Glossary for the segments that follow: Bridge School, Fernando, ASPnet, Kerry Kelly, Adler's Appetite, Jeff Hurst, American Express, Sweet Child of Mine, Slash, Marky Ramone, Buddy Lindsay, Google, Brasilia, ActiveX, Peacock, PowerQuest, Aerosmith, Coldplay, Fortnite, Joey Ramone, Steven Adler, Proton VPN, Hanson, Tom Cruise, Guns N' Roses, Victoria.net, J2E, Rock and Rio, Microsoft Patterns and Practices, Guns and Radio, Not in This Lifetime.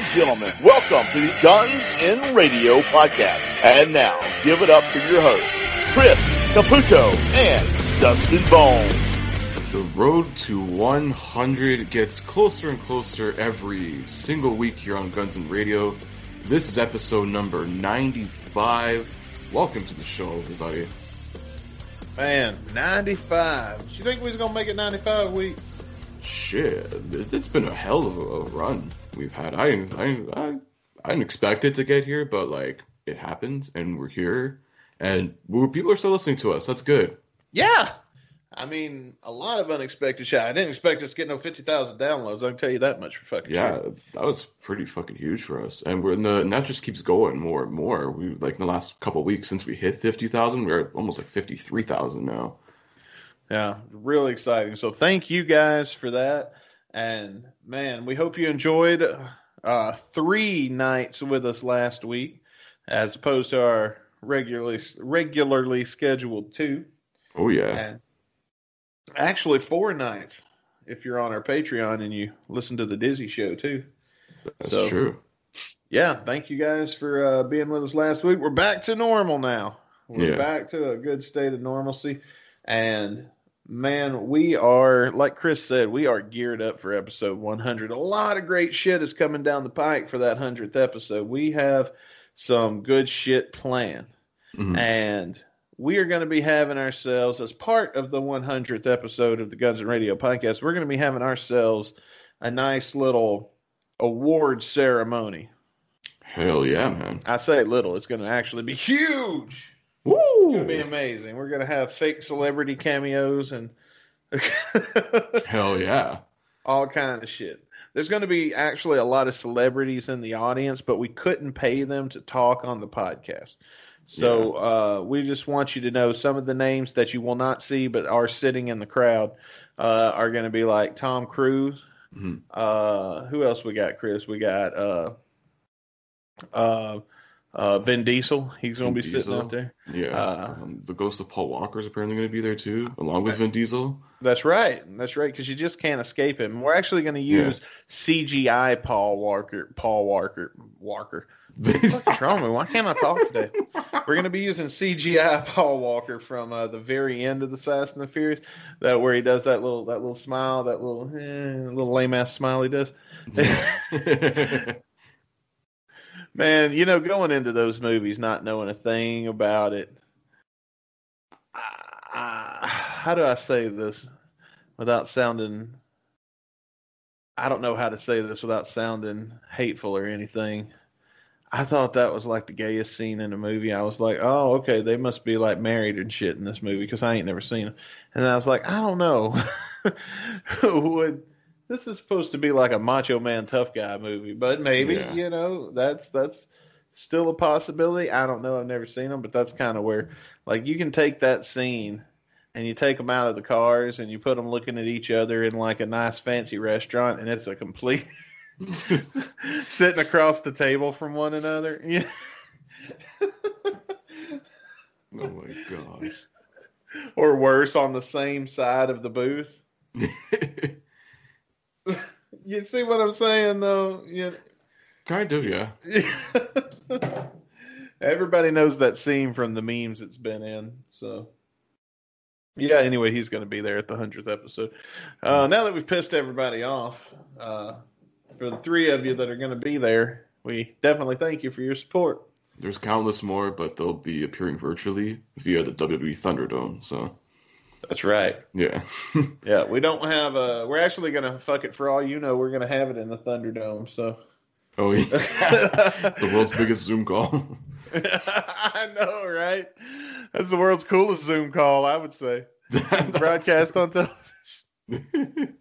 and gentlemen, welcome to the Guns N' Radio podcast. And now, give it up for your hosts, Chris Caputo and Dustin Bones. The road to 100 gets closer and closer every single week here on Guns N' Radio. This is episode number 95. Welcome to the show, everybody. Man, 95. Did you think we was going to make it 95 weeks? Shit, it's been a hell of a run we've had. I didn't expect it to get here, but like it happened, and we're here, and people are still listening to us. That's good. Yeah, I mean, a lot of unexpected shit. I didn't expect us to get no 50,000 downloads. I can tell you that much for fucking sure. That was pretty fucking huge for us, and that just keeps going more and more. We like in the last couple of weeks since we hit 50,000, we're at almost like 53,000 now. Yeah, really exciting. So thank you guys for that. And, man, we hope you enjoyed 3 nights with us last week as opposed to our regularly scheduled 2. Oh, yeah. And actually, 4 nights if you're on our Patreon and you listen to the Dizzy Show, too. That's true. Yeah, thank you guys for being with us last week. We're back to normal now. We're back to a good state of normalcy. And man, we are, like Chris said, we are geared up for episode 100. A lot of great shit is coming down the pike for that 100th episode. We have some good shit planned. Mm-hmm. And we are going to be having ourselves, as part of the 100th episode of the Guns and Radio podcast, we're going to be having ourselves a nice little award ceremony. Hell yeah, man. I say little. It's going to actually be huge. Woo! It's going to be amazing. We're going to have fake celebrity cameos and hell yeah, all kind of shit. There's going to be actually a lot of celebrities in the audience, but we couldn't pay them to talk on the podcast. So we just want you to know some of the names that you will not see but are sitting in the crowd are going to be like Tom Cruise. Mm-hmm. Who else we got, Chris? We got Vin Diesel, he's going to be sitting out there. Yeah, the ghost of Paul Walker is apparently going to be there too, along with Vin Diesel. That's right, because you just can't escape him. We're actually going to use CGI Paul Walker. What's wrong with me? Why can't I talk today? We're going to be using CGI Paul Walker from the very end of the Fast and the Furious, that where he does that little smile, that little lame ass smile he does. Man, you know, going into those movies not knowing a thing about it, how do I say this without sounding, I don't know how to say this without sounding hateful or anything. I thought that was like the gayest scene in the movie. I was like, oh, okay, they must be like married and shit in this movie because I ain't never seen them. And I was like, I don't know. This is supposed to be like a Macho Man tough guy movie, but maybe, you know, that's still a possibility. I don't know. I've never seen them, but that's kind of where, like, you can take that scene and you take them out of the cars and you put them looking at each other in like a nice fancy restaurant, and it's a complete sitting across the table from one another. Yeah. Oh my gosh. Or worse, on the same side of the booth. You see what I'm saying, though? You know, kind of, yeah. Everybody knows that scene from the memes it's been in. So, yeah, anyway, he's going to be there at the 100th episode. Now that we've pissed everybody off, for the 3 of you that are going to be there, we definitely thank you for your support. There's countless more, but they'll be appearing virtually via the WWE Thunderdome, so... That's right. Yeah. Yeah, we don't have a... We're actually going to, fuck it, for all you know, we're going to have it in the Thunderdome, so... Oh, yeah. The world's biggest Zoom call. I know, right? That's the world's coolest Zoom call, I would say. Broadcast on television.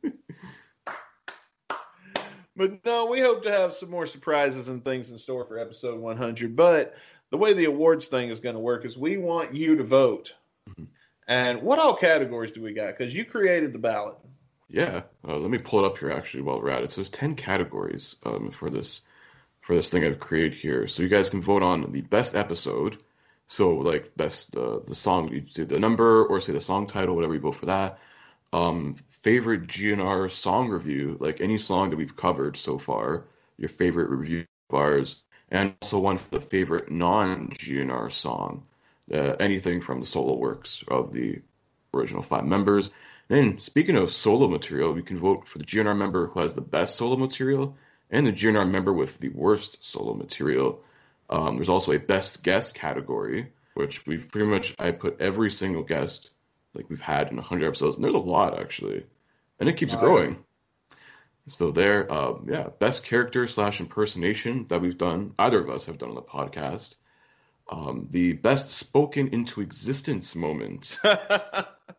But no, we hope to have some more surprises and things in store for episode 100. But the way the awards thing is going to work is we want you to vote. Mm-hmm. And what all categories do we got? Because you created the ballot. Yeah. Let me pull it up here, actually, while we're at it. So there's 10 categories for this thing I've created here. So you guys can vote on the best episode. So, like, best the song, you do the number or say the song title, whatever you vote for that. Favorite GNR song review, like any song that we've covered so far. your favorite review of ours, and also one for the favorite non-GNR song, anything from the solo works of the original five members. And speaking of solo material, we can vote for the GNR member who has the best solo material and the GNR member with the worst solo material. There's also a best guest category, which we've pretty much, I put every single guest like we've had in 100 episodes. And there's a lot, actually. And it keeps growing. So there, best character / impersonation that we've done, either of us have done on the podcast. The best spoken into existence moment.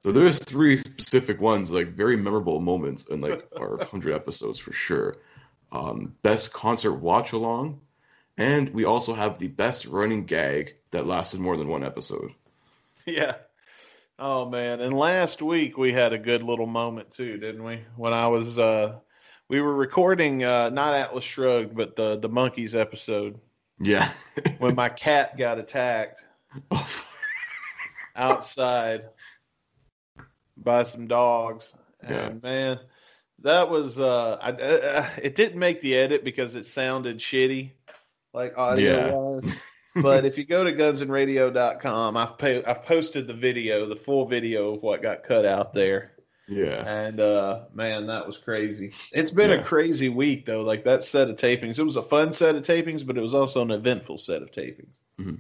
So there's three specific ones, like very memorable moments in like our 100 episodes for sure. Best concert watch along, and we also have the best running gag that lasted more than one episode. Yeah. Oh man! And last week we had a good little moment too, didn't we? When I was, we were recording not Atlas Shrugged, but the monkeys episode. Yeah. When my cat got attacked outside by some dogs, and man. That was, it didn't make the edit because it sounded shitty, like audio-wise. Yeah. But if you go to gunsandradio.com, I've posted the video, the full video of what got cut out there. Yeah. And, man, that was crazy. It's been a crazy week, though. Like, that set of tapings, it was a fun set of tapings, but it was also an eventful set of tapings. Mm-hmm.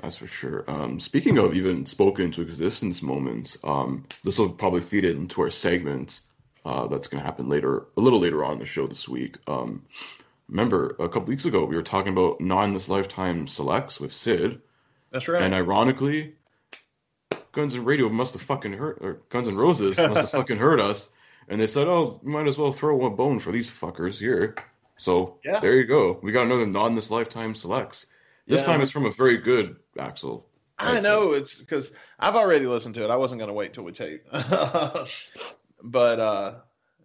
That's for sure. Speaking of even spoken to existence moments, this will probably feed it into our segment. That's going to happen later, a little later on in the show this week. Remember, a couple weeks ago, we were talking about Not in This Lifetime Selects with Sid. That's right. And ironically, Guns N' Roses must have fucking heard us. And they said, oh, might as well throw one bone for these fuckers here. So there you go. We got another Not in This Lifetime Selects. This time it's from a very good Axl. I know. It's because I've already listened to it. I wasn't going to wait till we tape. But,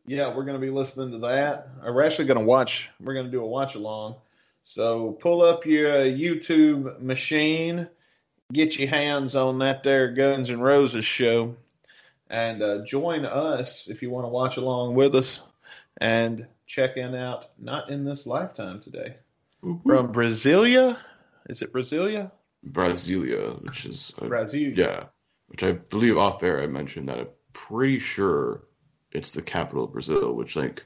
we're going to be listening to that. We're actually going to watch. We're going to do a watch-along. So pull up your YouTube machine. Get your hands on that there Guns N' Roses show. And join us if you want to watch along with us. And check in out Not in This Lifetime today. Mm-hmm. From Brasilia. Is it Brasilia? Brasilia, which is... Brasilia. Yeah, which I believe off air I mentioned that... Pretty sure it's the capital of Brazil, which like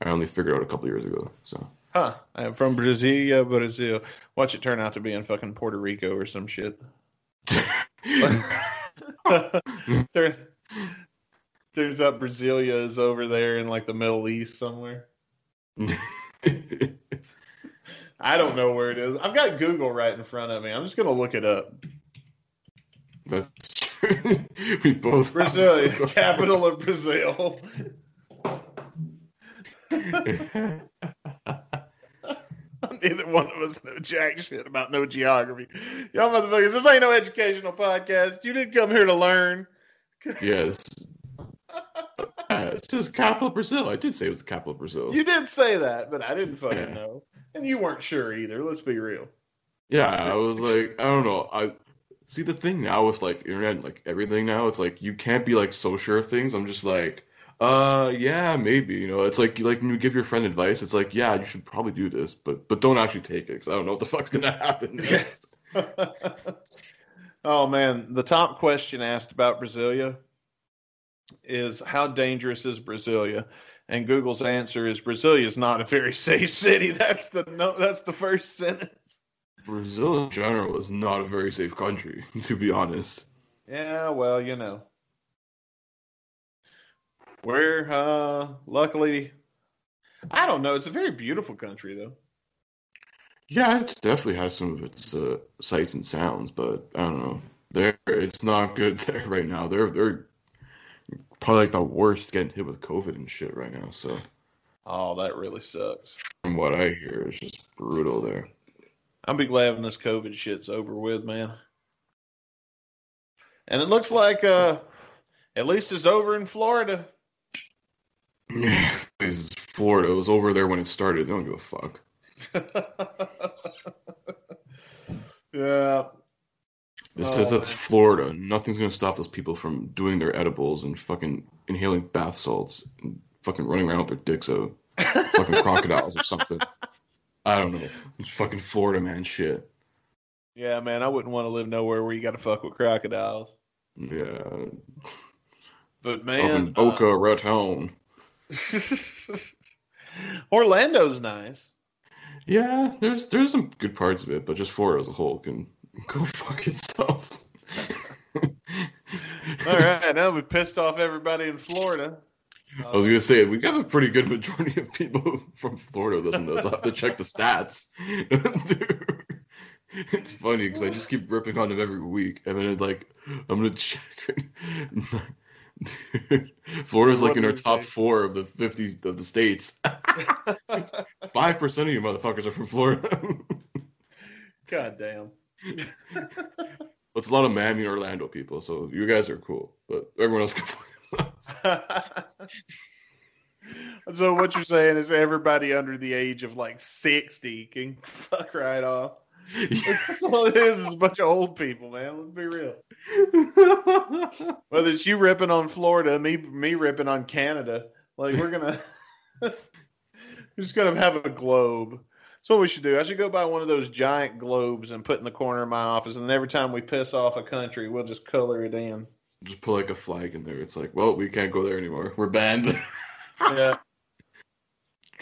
I only figured out a couple years ago. So, I am from Brasilia, Brazil. Watch it turn out to be in fucking Puerto Rico or some shit. Turns out Brasilia is over there in like the Middle East somewhere. I don't know where it is. I've got Google right in front of me. I'm just gonna look it up. That's we both Brazil, capital of Brazil. Neither one of us know jack shit about no geography. Y'all motherfuckers, this ain't no educational podcast. You didn't come here to learn. Yes. It says capital of Brazil. I did say it was the capital of Brazil. You did say that, but I didn't fucking know. And you weren't sure either. Let's be real. Yeah, I was like, I don't know. See, the thing now with, like, internet, like, everything now, it's, like, you can't be, like, so sure of things. I'm just like, yeah, maybe, you know. It's like, when you give your friend advice, it's like, yeah, you should probably do this, but don't actually take it, because I don't know what the fuck's going to happen next. Oh, man, the top question asked about Brasilia is, how dangerous is Brasilia? And Google's answer is, Brasilia is not a very safe city. That's the first sentence. Brazil in general is not a very safe country, to be honest. Yeah, well, you know. We're, luckily... I don't know, it's a very beautiful country, though. Yeah, it definitely has some of its sights and sounds, but I don't know. It's not good there right now. They're probably like the worst getting hit with COVID and shit right now, so... Oh, that really sucks. From what I hear, it's just brutal there. I'll be glad when this COVID shit's over with, man. And it looks like at least it's over in Florida. Yeah, it's Florida. It was over there when it started. They don't give a fuck. Yeah. That's Florida. Nothing's going to stop those people from doing their edibles and fucking inhaling bath salts and fucking running around with their dicks out. fucking crocodiles or something. I don't know. It's fucking Florida man shit. Yeah, man, I wouldn't want to live nowhere where you got to fuck with crocodiles. Yeah. But, man. Up in Boca Raton. Orlando's nice. Yeah, there's some good parts of it, but just Florida as a whole can go fuck itself. All right, now we pissed off everybody in Florida. I was going to say, we got a pretty good majority of people from Florida listening to us. I'll have to check the stats. Dude, it's funny because I just keep ripping on them every week. And then, like, I'm going to check. Dude, Florida's like in our top four of the 50 of the states. 5% of you motherfuckers are from Florida. God damn. It's a lot of Miami, Orlando people, so you guys are cool, but everyone else can fuck themselves. So what you're saying is everybody under the age of like 60 can fuck right off. Yeah. That's all it is a bunch of old people, man. Let's be real. Whether it's you ripping on Florida, me ripping on Canada, like we're just gonna have a globe. So what we should do, I should go buy one of those giant globes and put in the corner of my office, and every time we piss off a country, we'll just color it in. Just put like a flag in there. It's like, well, we can't go there anymore. We're banned. Yeah.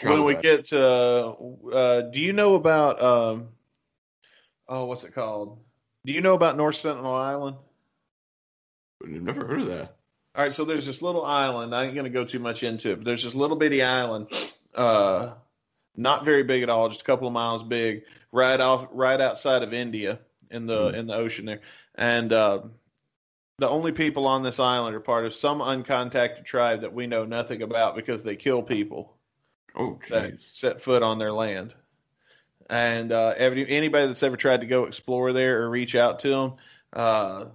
When we get to, do you know about, what's it called? Do you know about North Sentinel Island? I've never heard of that. All right, so there's this little island. I ain't going to go too much into it, but there's this little bitty island, not very big at all, just a couple of miles big, right outside of India in the ocean there. And the only people on this island are part of some uncontacted tribe that we know nothing about because they kill people that set foot on their land. And anybody that's ever tried to go explore there or reach out to them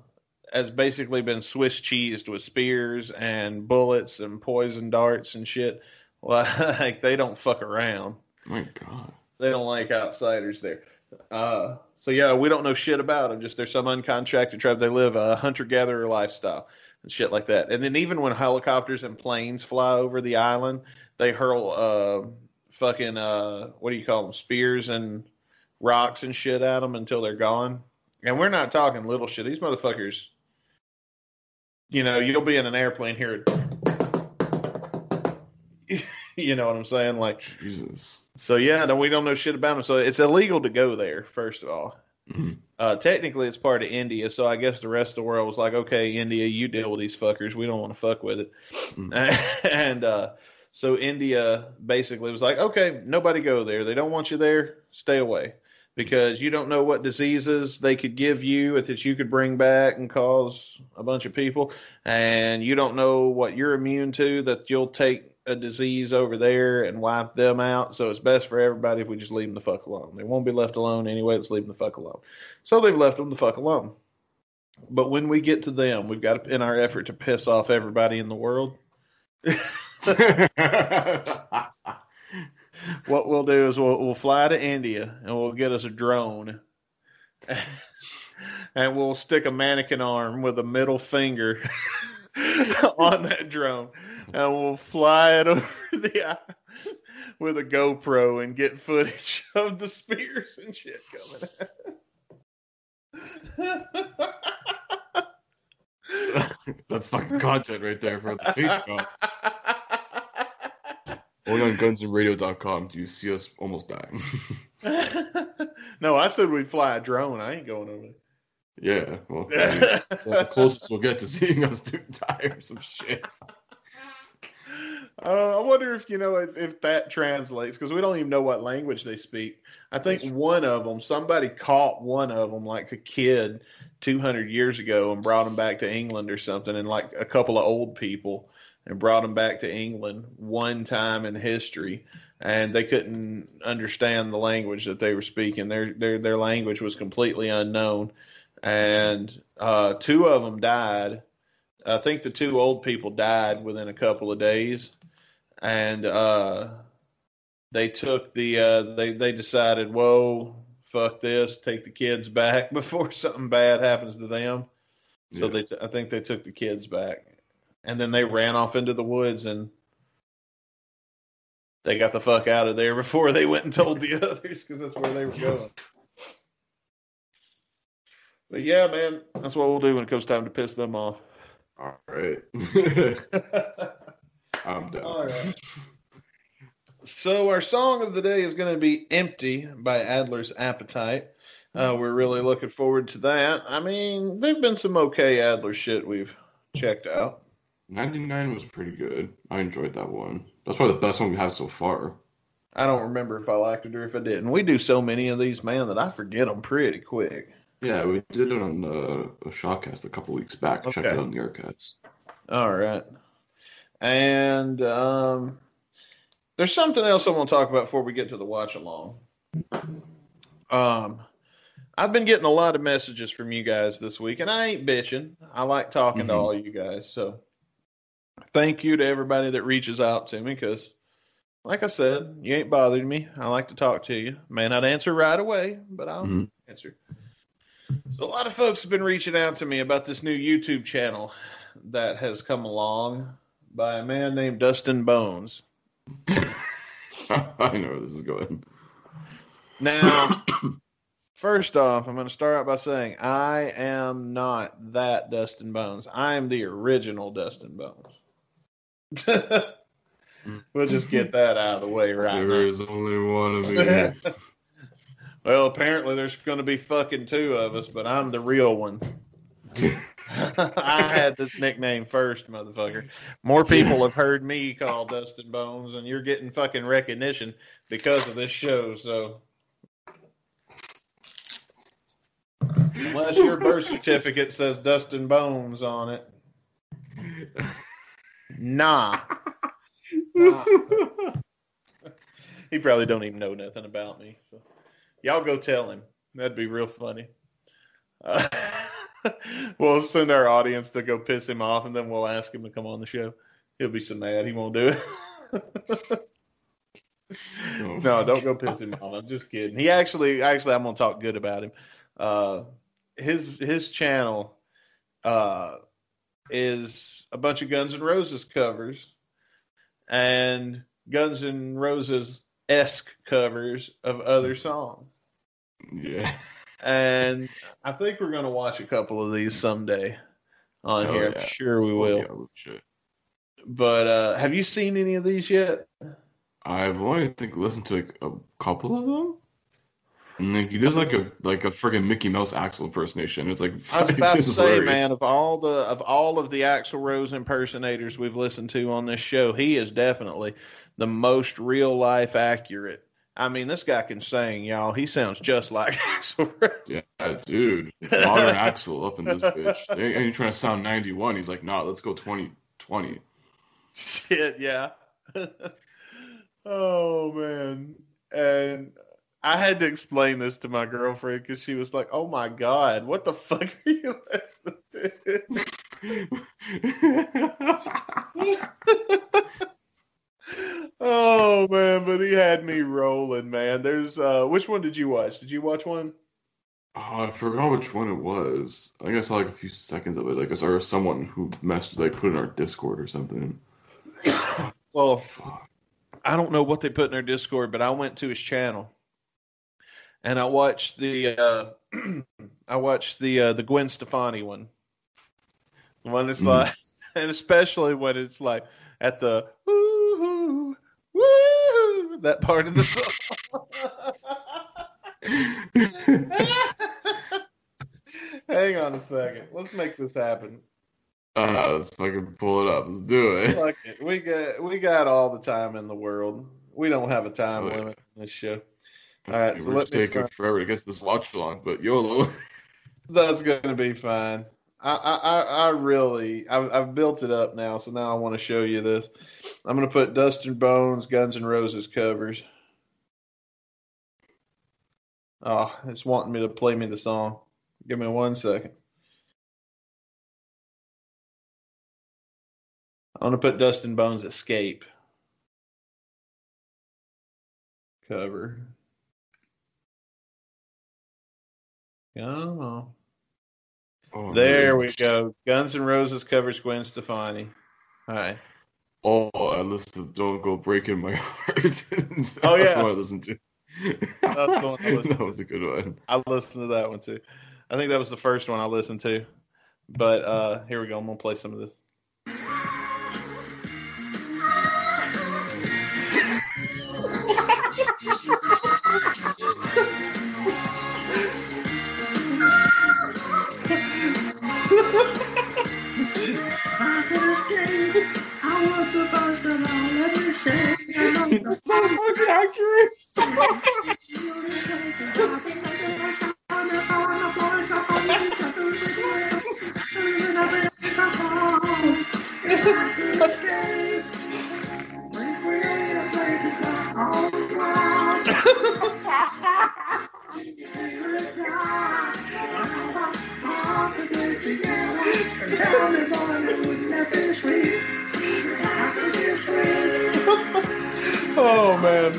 has basically been Swiss cheesed with spears and bullets and poison darts and shit. Like, they don't fuck around. My God. They don't like outsiders there. So, yeah, we don't know shit about them. Just there's some uncontracted tribe. They live a hunter-gatherer lifestyle and shit like that. And then even when helicopters and planes fly over the island, they hurl fucking, what do you call them, spears and rocks and shit at them until they're gone. And we're not talking little shit. These motherfuckers, you know, you'll be in an airplane here at... You know what I'm saying? Like, Jesus. So, yeah, we don't know shit about them. So, it's illegal to go there, first of all. Mm-hmm. Technically, it's part of India. So, I guess the rest of the world was like, okay, India, you deal with these fuckers. We don't want to fuck with it. Mm-hmm. And so, India basically was like, okay, nobody go there. They don't want you there. Stay away. Because you don't know what diseases they could give you that you could bring back and cause a bunch of people. And you don't know what you're immune to that you'll take a disease over there and wipe them out. So it's best for everybody if we just leave them the fuck alone. They won't be left alone anyway. Let's leave them the fuck alone. So they've left them the fuck alone. But when we get to them, we've got to, in our effort to piss off everybody in the world, what we'll do is we'll fly to India and we'll get us a drone and we'll stick a mannequin arm with a middle finger on that drone, and we'll fly it over the island with a GoPro and get footage of the spears and shit coming out. That's fucking content right there for the Peacock. Only on GunsandRadio.com do you see us almost dying. No, I said we'd fly a drone. I ain't going over there. Yeah, well, the closest we'll get to seeing us do die or some shit. I wonder if, you know, if that translates, because we don't even know what language they speak. I think one of them, somebody caught one of them, like a kid 200 years ago and brought him back to England or something, and like a couple of old people and brought him back to England one time in history. And they couldn't understand the language that they were speaking. Their language was completely unknown. And two of them died. I think the two old people died within a couple of days. And they took the they decided, whoa, fuck this, take the kids back before something bad happens to them. Yeah. So I think they took the kids back. And then they ran off into the woods and they got the fuck out of there before they went and told the others, because that's where they were going. But yeah, man, that's what we'll do when it comes time to piss them off. All right. I'm done. All right. So our song of the day is going to be Empty by Adler's Appetite. We're really looking forward to that. I mean, there've been some okay Adler shit we've checked out. 99 was pretty good. I enjoyed that one. That's probably the best one we have so far. I don't remember if I liked it or if I didn't. We do so many of these, man, that I forget them pretty quick. Yeah, we did it on a Shotcast a couple weeks back. Okay. Check it out on the archives. All right. And there's something else I want to talk about before we get to the watch-along. I've been getting a lot of messages from you guys this week, and I ain't bitching. I like talking to all you guys, so... Thank you to everybody that reaches out to me, because, like I said, you ain't bothering me. I like to talk to you. May not answer right away, but I'll answer. So a lot of folks have been reaching out to me about this new YouTube channel that has come along by a man named Dustin Bones. I know where this is going. Now, first off, I'm going to start out by saying I am not that Dustin Bones. I am the original Dustin Bones. We'll just get that out of the way right now. There is only one of you. Well, apparently there's going to be fucking two of us, but I'm the real one. I had this nickname first, motherfucker. More people have heard me called Dustin Bones, and you're getting fucking recognition because of this show, so... Unless your birth certificate says Dustin Bones on it. Nah. He probably don't even know nothing about me. So. Y'all go tell him. That'd be real funny. We'll send our audience to go piss him off, and then we'll ask him to come on the show. He'll be so mad he won't do it. No, don't go piss him off. I'm just kidding. He actually, I'm going to talk good about him. His channel is a bunch of Guns N' Roses covers and Guns N' Roses-esque covers of other songs. Yeah. And I think we're going to watch a couple of these someday on here. Yeah. I'm sure we will. Yeah, we should. But have you seen any of these yet? I've only, I think, listened to like, a couple of them. And then he does like a freaking Mickey Mouse Axl impersonation. It's like I was about to say, man, of all of the Axl Rose impersonators we've listened to on this show, he is definitely the most real life accurate. I mean, this guy can sing, y'all. He sounds just like Axl Rose. Yeah, dude, modern Axl up in this bitch. And you're trying to sound 91. He's like, nah, let's go 2020. Shit, yeah. Oh man, and. I had to explain this to my girlfriend because she was like, "Oh my god, what the fuck are you listening to?" Oh man, but he had me rolling, man. There's which one did you watch? Did you watch one? I forgot which one it was. I guess I saw like a few seconds of it. Like I saw someone who messaged, like put in our Discord or something. Well, I don't know what they put in their Discord, but I went to his channel. And I watched the Gwen Stefani one. The one that's like, and especially when it's like at the woo-hoo, woo-hoo, that part of the song. Hang on a second. Let's make this happen. Let's fucking pull it up. Let's do it. Fuck it. We got all the time in the world. We don't have a time limit on this show. All right, so let's take forever to get this watch along, but YOLO. That's gonna be fine. I've built it up now, so now I want to show you this. I'm gonna put Dustin Bones, Guns N' Roses covers. Oh, it's wanting me to play me the song. Give me 1 second. I'm gonna put Dustin Bones Escape cover. Come on. Oh, there we go. Guns N' Roses covers Gwen Stefani. All right. Oh, I listen to Don't Go Breaking My Heart. Oh, yeah. That's what I listen to. That's the one I listened to. That was a good one. I listened to that one, too. I think that was the first one I listened to. But here we go. I'm going to play some of this. It's so fucking accurate. Oh, man.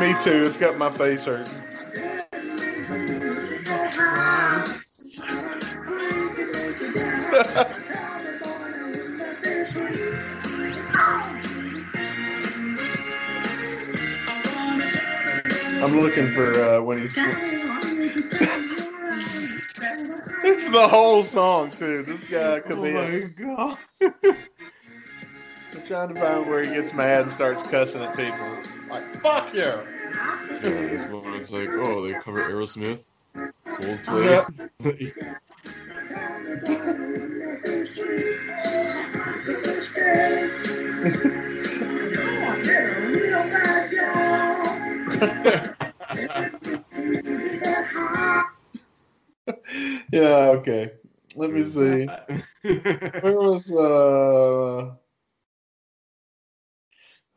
Me too. It's got my face hurt. I'm looking for when he's... It's the whole song, too. This guy could be... Oh, my God. I'm trying to find where he gets mad and starts cussing at people. Like, fuck you! Yeah, this moment's like, oh, they cover Aerosmith, Coldplay. Yeah, okay. Let me see. Where was,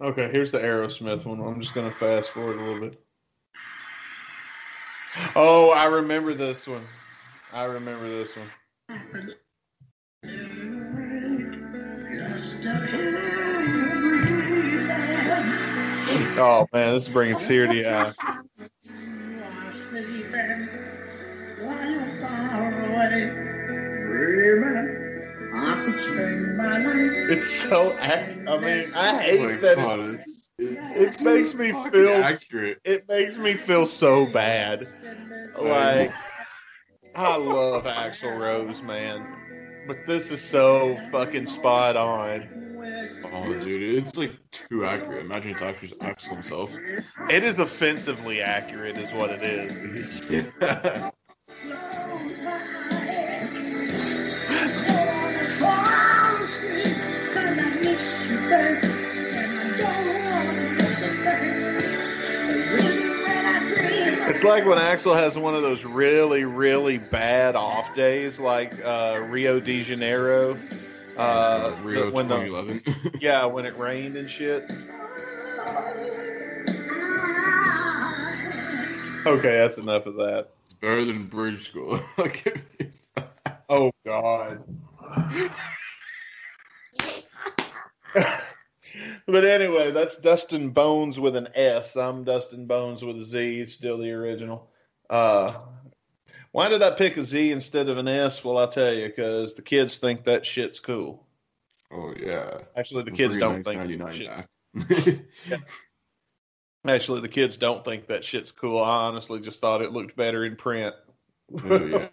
Okay, here's the Aerosmith one. I'm just going to fast forward a little bit. Oh, I remember this one. I remember this one. Oh, man, this is bringing tears to your eye. It's so. I hate that. It makes me feel accurate. It makes me feel so bad. Like, I love Axl Rose, man, but this is so fucking spot on. Oh, dude, it's like too accurate. Imagine it's actually Axl himself. It is offensively accurate, is what it is. Yeah. It's like when Axl has one of those really, really bad off days, like Rio de Janeiro. Rio 2011. Yeah, when it rained and shit. Okay, that's enough of that. It's better than Bridge School. Oh, God. But anyway, that's Dustin Bones with an S. I'm Dustin Bones with a Z. Still the original. Why did I pick a Z instead of an S? Well, I'll tell you, because the kids think that shit's cool. Oh, yeah. Actually, the kids don't think that shit. Yeah. Actually, the kids don't think that shit's cool. I honestly just thought it looked better in print. Oh, yeah.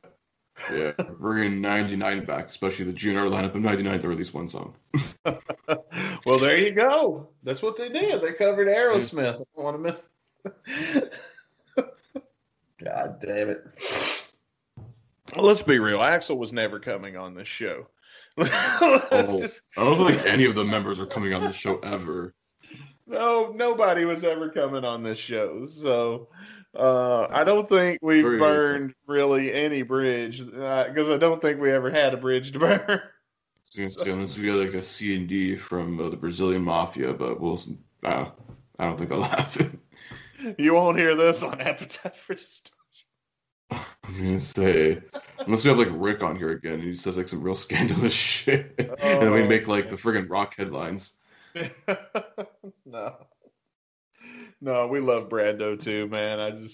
Yeah, bringing 99 back, especially the junior lineup of 99. They released one song. Well, there you go. That's what they did. They covered Aerosmith. I don't want to miss. God damn it. Well, let's be real. Axl was never coming on this show. I don't think any of the members are coming on this show ever. No, nobody was ever coming on this show. So. I don't think we've burned really any bridge, because I don't think we ever had a bridge to burn. Unless we had like a C&D from the Brazilian Mafia, but we'll, I don't think that'll happen. You won't hear this on Appetite for Destruction. I was going to say, unless we have like Rick on here again, and he says like some real scandalous shit, and we make like the friggin' rock headlines. No. No, we love Brando too, man.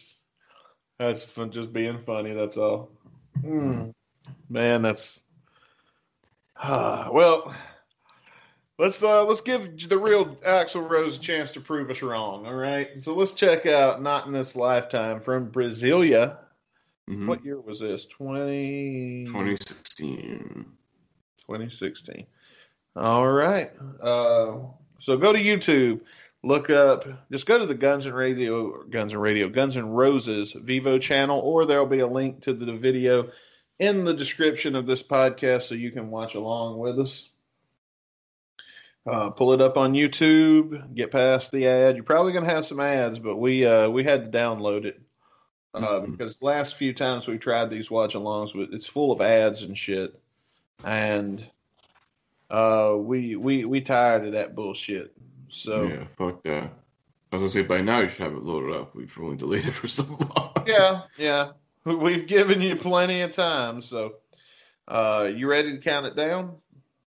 That's fun, just being funny. That's all. Man, that's well. Let's give the real Axl Rose a chance to prove us wrong, all right? So let's check out Not in This Lifetime from Brasilia. Mm-hmm. What year was this? 2016. 2016. All right. So go to YouTube. Look up. Just go to the Guns and Roses Vivo channel, or there'll be a link to the video in the description of this podcast so you can watch along with us. Pull it up on YouTube, get past the ad. You're probably going to have some ads, but we had to download it because the last few times we tried these watch-alongs, it's full of ads and shit. And we tired of that bullshit. So yeah, fuck that. I was going to say, by now you should have it loaded up. We've only deleted it for so long. Yeah. We've given you plenty of time. So you ready to count it down?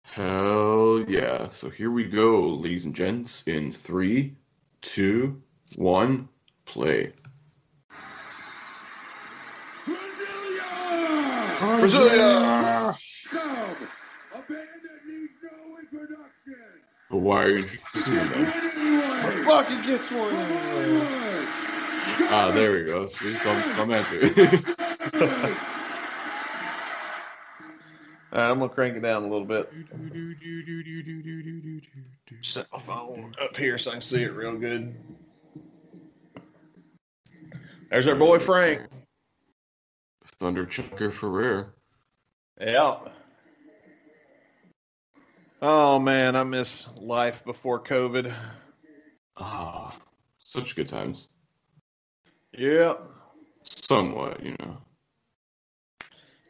Hell yeah. So here we go, ladies and gents, in 3, 2, 1, play. Brasilia! Stop! Abandon needs no introduction! But why are you interested in that? Fucking gets one anyway! Ah, there we go. See, some answer. All right, I'm going to crank it down a little bit. Set my phone up here so I can see it real good. There's our boy Frank. Thunderchucker for rare. Yep. Oh, man, I miss life before COVID. Ah, such good times. Yep. Somewhat, you know.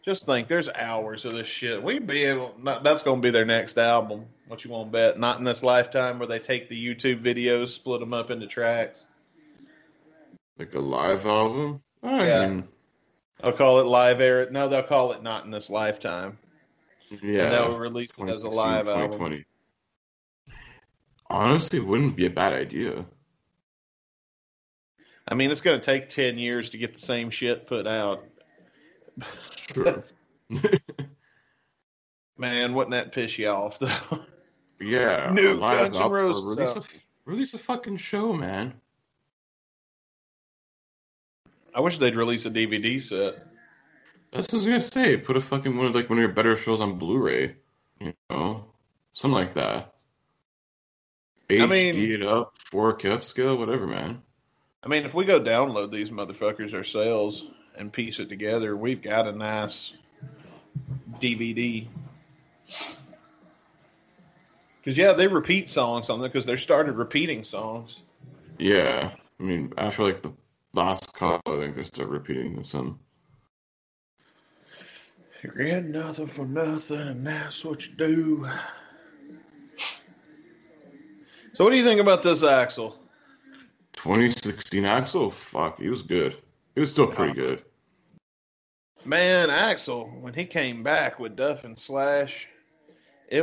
Just think, there's hours of this shit. We'd be able. That's going to be their next album. What you want to bet? Not in This Lifetime, where they take the YouTube videos, split them up into tracks. Like a live album? I mean, they'll call it Live Air. No, they'll call it Not in This Lifetime. Yeah. And they'll release it as a live album. Honestly, it wouldn't be a bad idea. I mean, it's going to take 10 years to get the same shit put out. Sure. Man, wouldn't that piss you off though? Yeah. New Guns N' Roses. Release a fucking show, man. I wish they'd release a DVD set. That's what I was gonna say. Put a fucking one of your better shows on Blu-ray. You know, something like that. HD it up, 4K upscale, whatever, man. I mean, if we go download these motherfuckers ourselves and piece it together, we've got a nice DVD. Because, yeah, they repeat songs on there because they started repeating songs. Yeah. I mean, after, like, the last call, I think they start repeating some. You get nothing for nothing, and that's what you do. So what do you think about this Axl? 2016 Axl? Fuck, he was good. It was still pretty good. Man, Axl, when he came back with Duff and Slash, I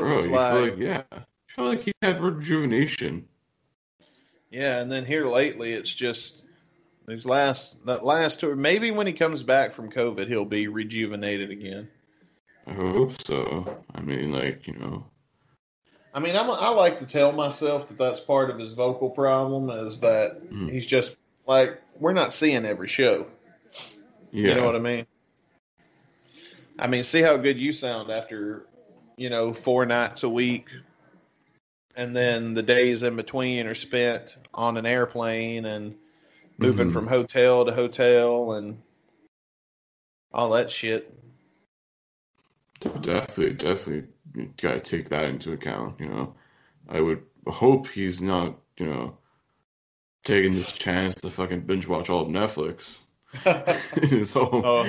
feel like he had rejuvenation. Yeah, and then here lately, it's just that last tour. Maybe when he comes back from COVID, he'll be rejuvenated again. I hope so. I mean, like, you know. I mean, I like to tell myself that's part of his vocal problem is that he's just like, we're not seeing every show. Yeah. You know what I mean? I mean, see how good you sound after, you know, 4 nights a week. And then the days in between are spent on an airplane and moving from hotel to hotel and all that shit. Definitely. You got to take that into account, you know. I would hope he's not, you know, taking this chance to fucking binge watch all of Netflix. So,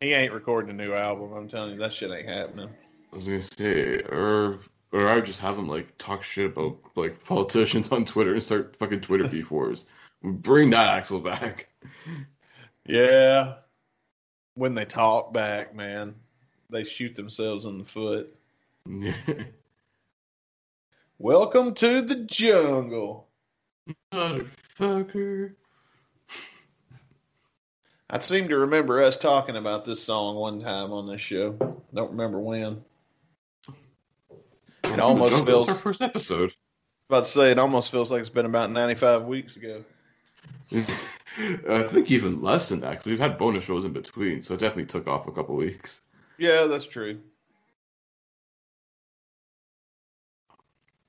he ain't recording a new album. I'm telling you, that shit ain't happening. I was gonna say, or I would just have him like talk shit about like politicians on Twitter and start fucking Twitter B4s. Bring that Axl back. Yeah, when they talk back, man, they shoot themselves in the foot. Welcome to the jungle. Motherfucker. I seem to remember us talking about this song one time on this show. Don't remember when. It almost feels. That's our first episode. I was about to say, it almost feels like it's been about 95 weeks ago. I think even less than that, because we've had bonus shows in between, so it definitely took off a couple weeks. Yeah, that's true.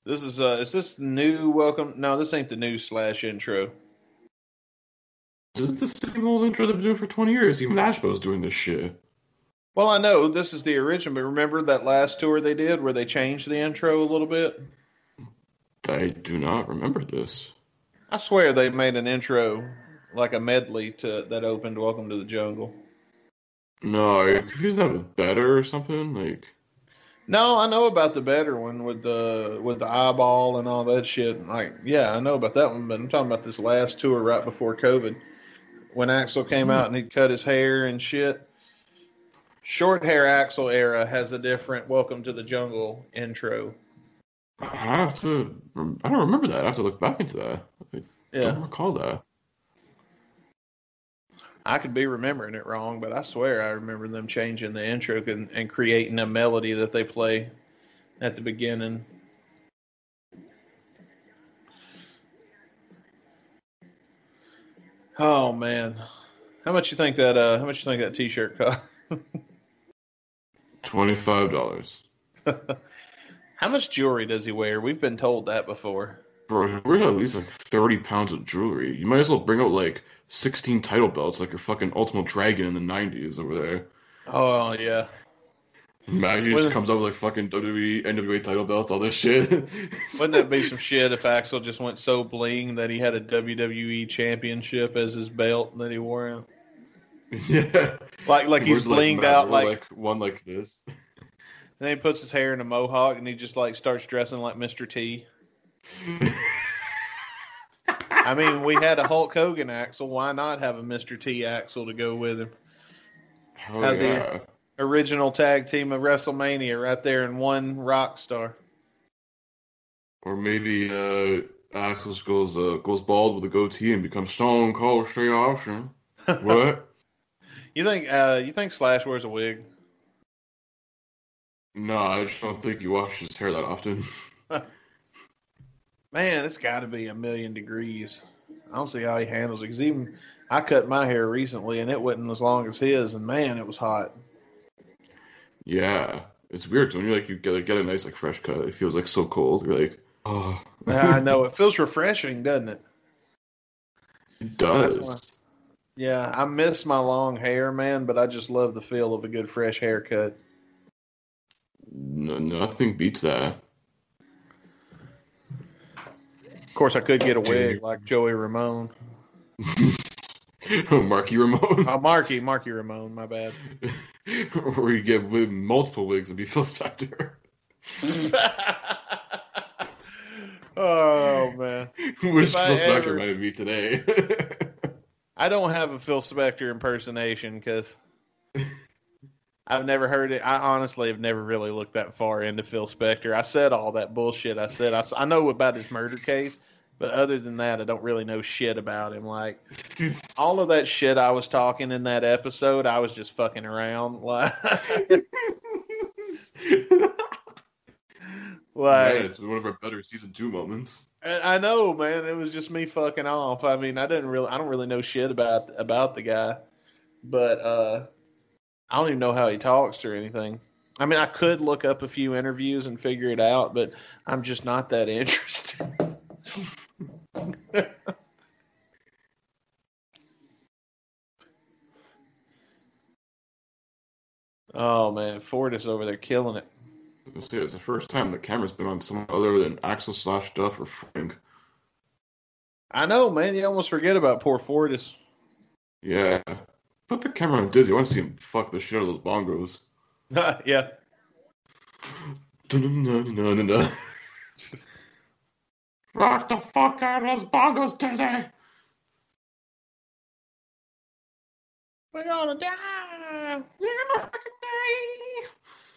This is this new welcome? No, this ain't the new Slash intro. This is the same old intro they've been doing for 20 years. Even Ashbo's doing this shit. Well, I know this is the original, but remember that last tour they did where they changed the intro a little bit? I do not remember this. I swear they made an intro, like a medley to that opened Welcome to the Jungle. No, are you confused that with Better or something? Like, no, I know about the Better one with the eyeball and all that shit. Like, yeah, I know about that one, but I'm talking about this last tour right before COVID when Axl came out and he'd cut his hair and shit. Short hair Axl era has a different Welcome to the Jungle intro. I don't remember that. I have to look back into that. I don't recall that. I could be remembering it wrong, but I swear I remember them changing the intro and creating a melody that they play at the beginning. Oh man, how much you think that T-shirt cost? $25. How much jewelry does he wear? We've been told that before. Bro, we're at least like 30 pounds of jewelry. You might as well bring out like 16 title belts like your fucking Ultimate Dragon in the 90s over there. Oh, yeah. Imagine he just comes up with like fucking WWE, NWA title belts, all this shit. Wouldn't that be some shit if Axl just went so bling that he had a WWE championship as his belt that he wore out? Yeah. Like he's blinged like, out like one like this. And then he puts his hair in a mohawk, and he just, like, starts dressing like Mr. T. I mean, we had a Hulk Hogan Axl. Why not have a Mr. T Axl to go with him? Oh, have the original tag team of WrestleMania right there in one rock star. Or maybe Axl goes bald with a goatee and becomes Stone Cold Steve Austin. What? You think Slash wears a wig? No, I just don't think you wash his hair that often. Man, it's got to be 1,000,000 degrees. I don't see how he handles it. Cause even I cut my hair recently, and it wasn't as long as his, and man, it was hot. Yeah, it's weird when you get a nice like fresh cut. It feels like so cold. You're like, oh. I know it feels refreshing, doesn't it? It does. Yeah, I miss my long hair, man, but I just love the feel of a good fresh haircut. No, nothing beats that. Of course, I could get a wig like Joey Ramone. Oh, Marky Ramone. Marky Ramone, my bad. Or you get multiple wigs and be Phil Spector. Oh, man. Which Phil Spector reminded me today. I don't have a Phil Spector impersonation because... I've never heard it. I honestly have never really looked that far into Phil Spector. I said all that bullshit. I know about his murder case, but other than that, I don't really know shit about him. Like, all of that shit I was talking in that episode, I was just fucking around. Like, yeah, it's one of our better season 2 moments. I know, man. It was just me fucking off. I mean, I don't really know shit about the guy, but, I don't even know how he talks or anything. I mean, I could look up a few interviews and figure it out, but I'm just not that interested. Oh, man. Ford is over there killing it. It's the first time the camera's been on someone other than Axl / Duff or Frank. I know, man. You almost forget about poor Fordis. Yeah. Put the camera on Dizzy. I want to see him fuck the shit out of those bongos. Yeah. Rock the fuck out of those bongos, Dizzy! We're gonna die! We're gonna fucking die!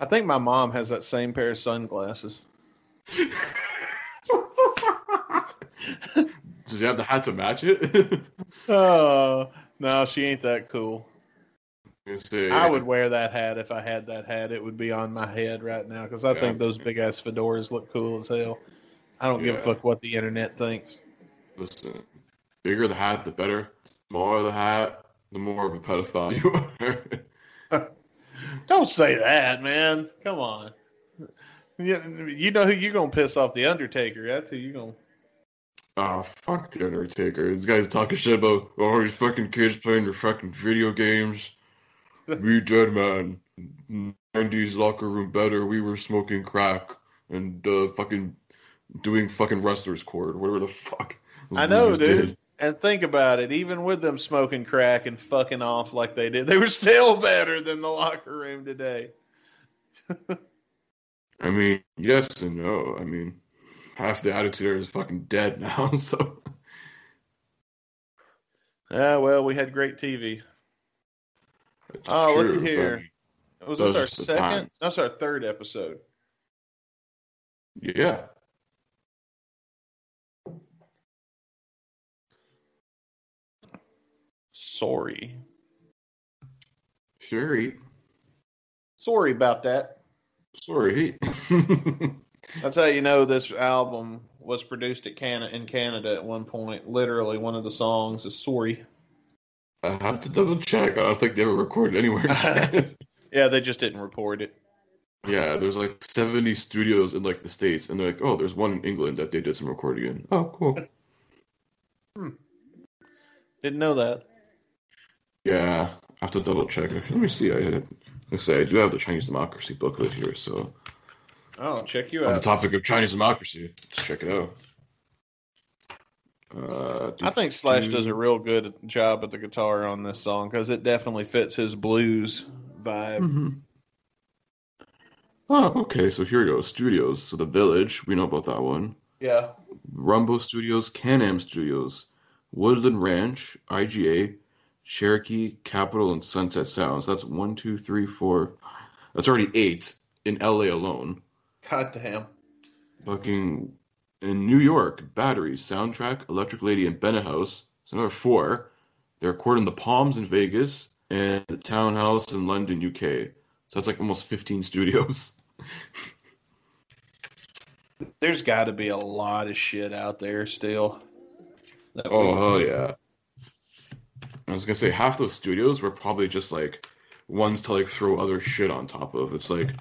I think my mom has that same pair of sunglasses. Does she have the hat to match it? No, she ain't that cool. See, I would wear that hat if I had that hat. It would be on my head right now because I think those big-ass fedoras look cool as hell. I don't give a fuck what the internet thinks. Listen, bigger the hat, the better. Smaller the hat, the more of a pedophile you are. Don't say that, man. Come on. You know who you're going to piss off? The Undertaker. That's who you're going to... Oh, fuck the Undertaker. This guy's talking shit about all these fucking kids playing their fucking video games. We dead man. 90s locker room better. We were smoking crack and fucking doing fucking wrestler's cord. Whatever the fuck. I know, dude. Did. And think about it. Even with them smoking crack and fucking off like they did, they were still better than the locker room today. I mean, yes and no. I mean, half the attitude era is fucking dead now, so. Ah, well, we had great TV. It's look at here. Was this our second? Time. That's our third episode. Yeah. Sorry about that. Sorry. That's how you know this album was produced at in Canada at one point. Literally, one of the songs is Sorry. I have to double check. I don't think they were recorded anywhere. Yeah, they just didn't record it. Yeah, there's like 70 studios in like the States, and they're like, oh, there's one in England that they did some recording in. Oh, cool. Didn't know that. Yeah, I have to double check. Let me see. I do have the Chinese Democracy booklet here, so... Oh, check you out. On the topic of Chinese democracy. Just check it out. I think Slash does a real good job at the guitar on this song because it definitely fits his blues vibe. Mm-hmm. Oh, okay. So here we go. Studios. So The Village. We know about that one. Yeah. Rumbo Studios, Can-Am Studios, Woodland Ranch, IGA, Cherokee, Capitol, and Sunset Sounds. That's 1, 2, 3, 4. That's already 8 in LA alone. God damn. Fucking in New York, Battery, Soundtrack, Electric Lady, and Bennett House. It's another 4. They're recording the Palms in Vegas and the Townhouse in London, UK. So that's like almost 15 studios. There's got to be a lot of shit out there still. Oh, hell yeah. I was going to say, half those studios were probably just like ones to like throw other shit on top of. It's like,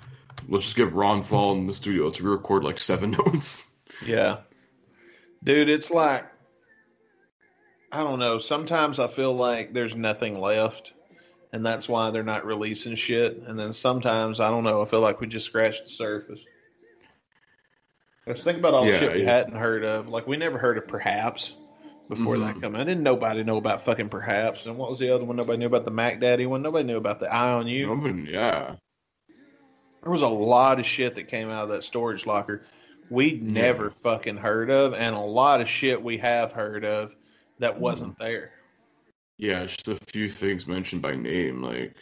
let's just give Ron Thal in the studio to re-record like 7 notes. Yeah. Dude, it's like, I don't know. Sometimes I feel like there's nothing left, and that's why they're not releasing shit. And then sometimes, I don't know, I feel like we just scratched the surface. Let's think about all the shit we hadn't heard of. Like, we never heard of Perhaps before that come out. Didn't nobody know about fucking Perhaps? And what was the other one nobody knew about? The Mac Daddy one? Nobody knew about the Eye on You? Nobody, yeah. There was a lot of shit that came out of that storage locker we'd never fucking heard of, and a lot of shit we have heard of that wasn't there. Yeah, just a few things mentioned by name, like,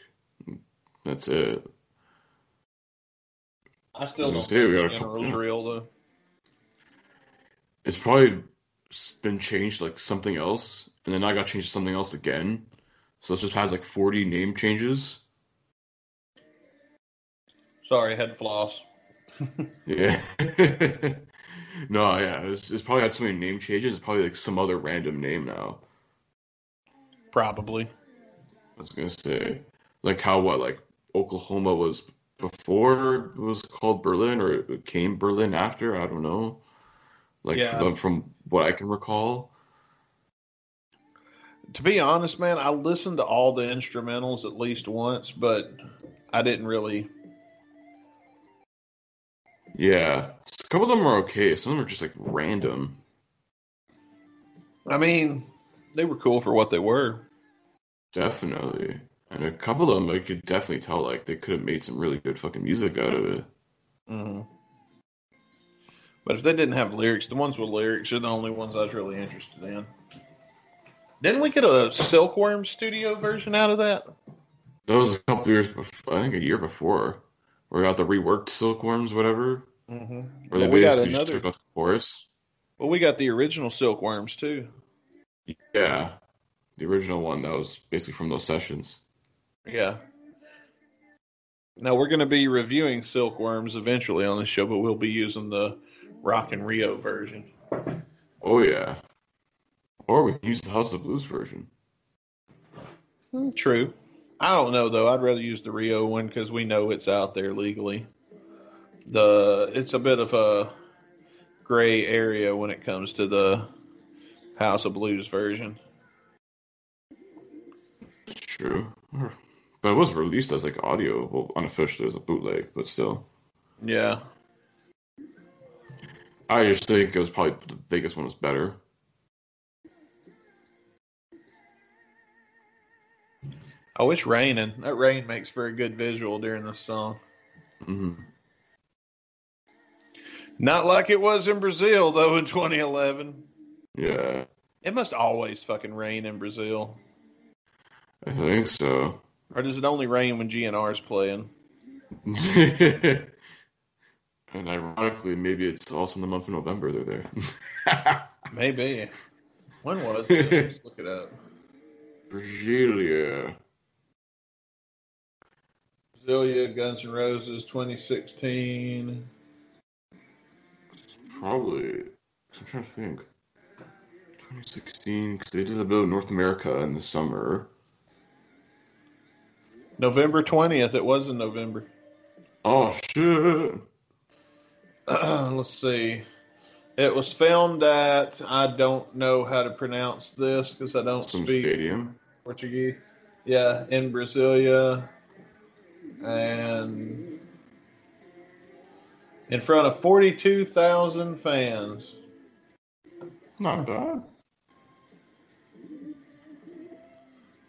that's it. I still don't think we got a couple, real, though. It's probably been changed like something else, and then I got changed to something else again. So it just has like 40 name changes. Sorry, head floss. Yeah. No, yeah. It's probably had so many name changes. It's probably like some other random name now. Probably. I was going to say, like how what? Like Oklahoma was before it was called Berlin, or it became Berlin after? I don't know. Like from what I can recall. To be honest, man, I listened to all the instrumentals at least once, but I didn't really... Yeah, a couple of them are okay. Some of them are just like random. I mean, they were cool for what they were. Definitely. And a couple of them, I could definitely tell, like, they could have made some really good fucking music out of it. Mm-hmm. But if they didn't have lyrics, the ones with lyrics are the only ones I was really interested in. Didn't we get a Silkworm studio version out of that? That was a couple years before. I think a year before. Or got the reworked Silkworms, whatever. Mm-hmm. Or they basically just took out the chorus. Well, we got the original Silkworms, too. Yeah. The original one that was basically from those sessions. Yeah. Now, we're going to be reviewing Silkworms eventually on this show, but we'll be using the Rock and Rio version. Oh, yeah. Or we can use the House of Blues version. True. I don't know, though. I'd rather use the Rio one because we know it's out there legally. It's a bit of a gray area when it comes to the House of Blues version. True. But it was released as like audio, well, unofficially as a bootleg, but still. Yeah. I just think it was probably the biggest one was better. Oh, it's raining. That rain makes for a good visual during this song. Mm-hmm. Not like it was in Brazil, though, in 2011. Yeah. It must always fucking rain in Brazil. I think so. Or does it only rain when GNR's playing? And ironically, maybe it's also in the month of November they're there. Maybe. When was it? Let's look it up. Brasilia. Brasilia, Guns N' Roses, 2016. Probably. I'm trying to think. 2016, because they did a bit of North America in the summer. November 20th. It was in November. Oh, shit. Let's see. It was filmed at, I don't know how to pronounce this because I don't speak stadium. Portuguese. Yeah, in Brasilia. And in front of 42,000 fans. Not bad.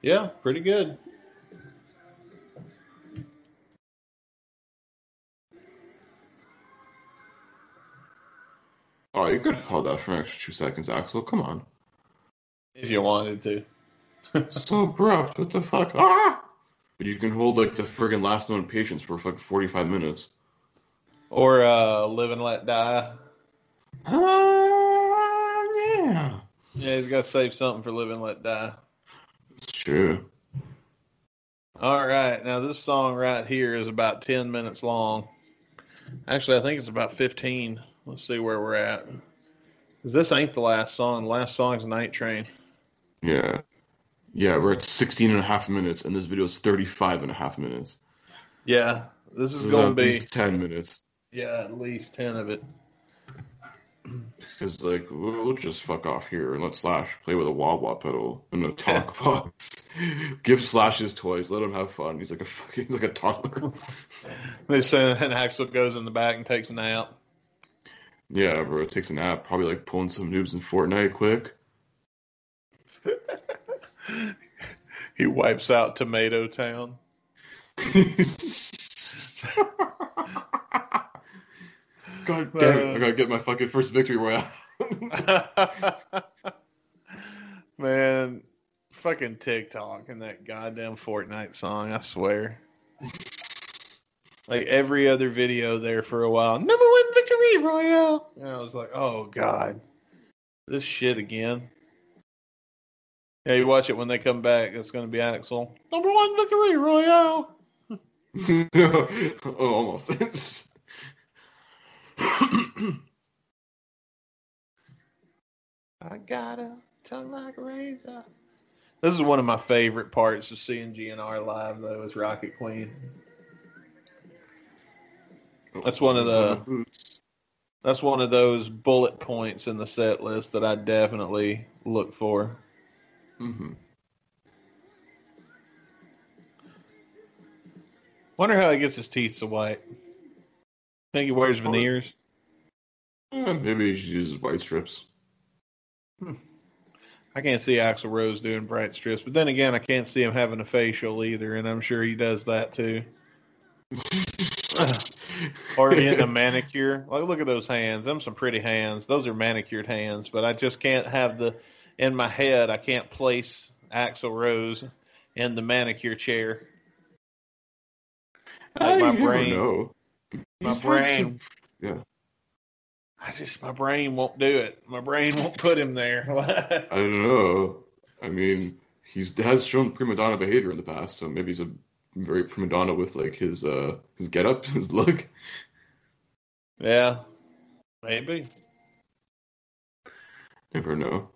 Yeah, pretty good. Oh, you could hold that for an extra 2 seconds, Axl. Come on. If you wanted to. So abrupt. What the fuck? Ah! But you can hold, like, the friggin' last known patience for, like, 45 minutes. Or, live and let die. Yeah. Yeah, he's got to save something for live and let die. It's true. All right. Now, this song right here is about 10 minutes long. Actually, I think it's about 15. Let's see where we're at. This ain't the last song. The last song's Night Train. Yeah. Yeah, we're at 16 and a half minutes, and this video is 35 and a half minutes. Yeah, this is going to be... at least 10 minutes. Yeah, at least 10 of it. Because, like, we'll just fuck off here and let Slash play with a wah-wah pedal in a talk box. Give Slash his toys. Let him have fun. He's like a toddler. They say, and Axl goes in the back and takes a nap. Yeah, bro, it takes a nap. Probably, like, pulling some noobs in Fortnite quick. He wipes out Tomato Town. God damn it, I gotta get my fucking first victory royale. Man, fucking TikTok and that goddamn Fortnite song, I swear. Like every other video there for a while. Number one victory royale. And I was like, oh, God. This shit again. Yeah, you watch it when they come back. It's going to be Axl. Number one victory royale. Oh, almost. I got a tongue like a razor. This is one of my favorite parts of seeing GNR live, though, is Rocket Queen. That's one of those bullet points in the set list that I definitely look for. Mm-hmm. Wonder how he gets his teeth so white. Think he wears veneers? Maybe he should use white strips. I can't see Axl Rose doing bright strips, but then again, I can't see him having a facial either, and I'm sure he does that too. Or in a manicure. Like, look at those hands. Them some pretty hands. Those are manicured hands, but I just can't have in my head, I can't place Axl Rose in the manicure chair. Like my brain, my brain won't do it. My brain won't put him there. I don't know. I mean, he has shown prima donna behavior in the past, so maybe he's a very prima donna with like his getup, his look. Yeah, maybe. Never know.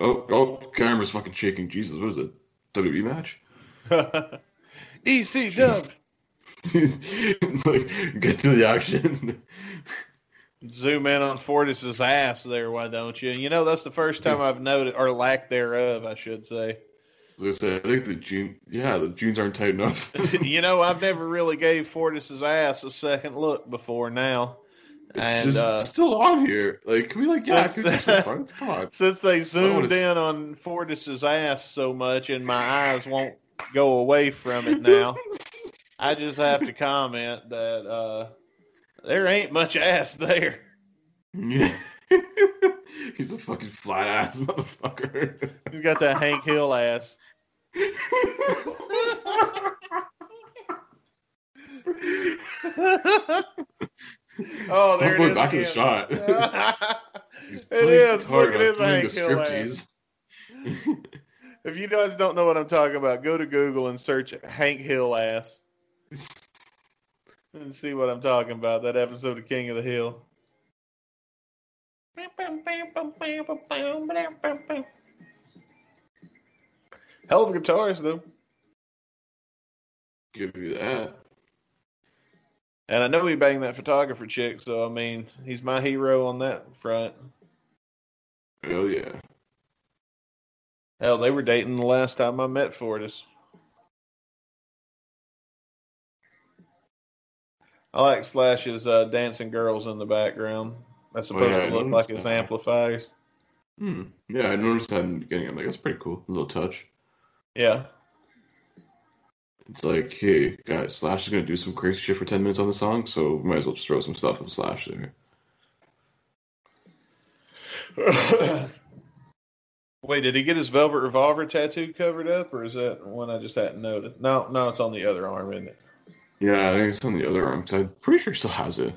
Oh, camera's fucking shaking. Jesus, what is it? WWE match? ECW. It's like, get to the action. Zoom in on Fortis's ass there, why don't you? You know, that's the first time I've noticed, or lack thereof, I should say. I think the jeans aren't tight enough. You know, I've never really gave Fortis's ass a second look before now. It's still on here. Like, can we, like, yeah, the front? Since they zoomed in on Fortis's ass so much and my eyes won't go away from it now, I just have to comment that there ain't much ass there. Yeah. He's a fucking flat ass motherfucker. He's got that Hank Hill ass. Oh, there it is. Back to the shot. It is. Look at his Hank Hill ass. If you guys don't know what I'm talking about, go to Google and search Hank Hill ass and see what I'm talking about. That episode of King of the Hill. Hell of a guitarist, though. Give me that. And I know he banged that photographer chick, so, I mean, he's my hero on that front. Hell yeah. Hell, they were dating the last time I met Fortis. I like Slash's dancing girls in the background. That's supposed to look like his amplifiers. Yeah, I noticed that in the beginning. I'm like, that's pretty cool. A little touch. Yeah. It's like, hey, guys, Slash is going to do some crazy shit for 10 minutes on the song, so we might as well just throw some stuff on Slash there. Wait, did he get his Velvet Revolver tattoo covered up, or is that one I just hadn't noticed? No, it's on the other arm, isn't it? Yeah, I think it's on the other arm, because I'm pretty sure he still has it.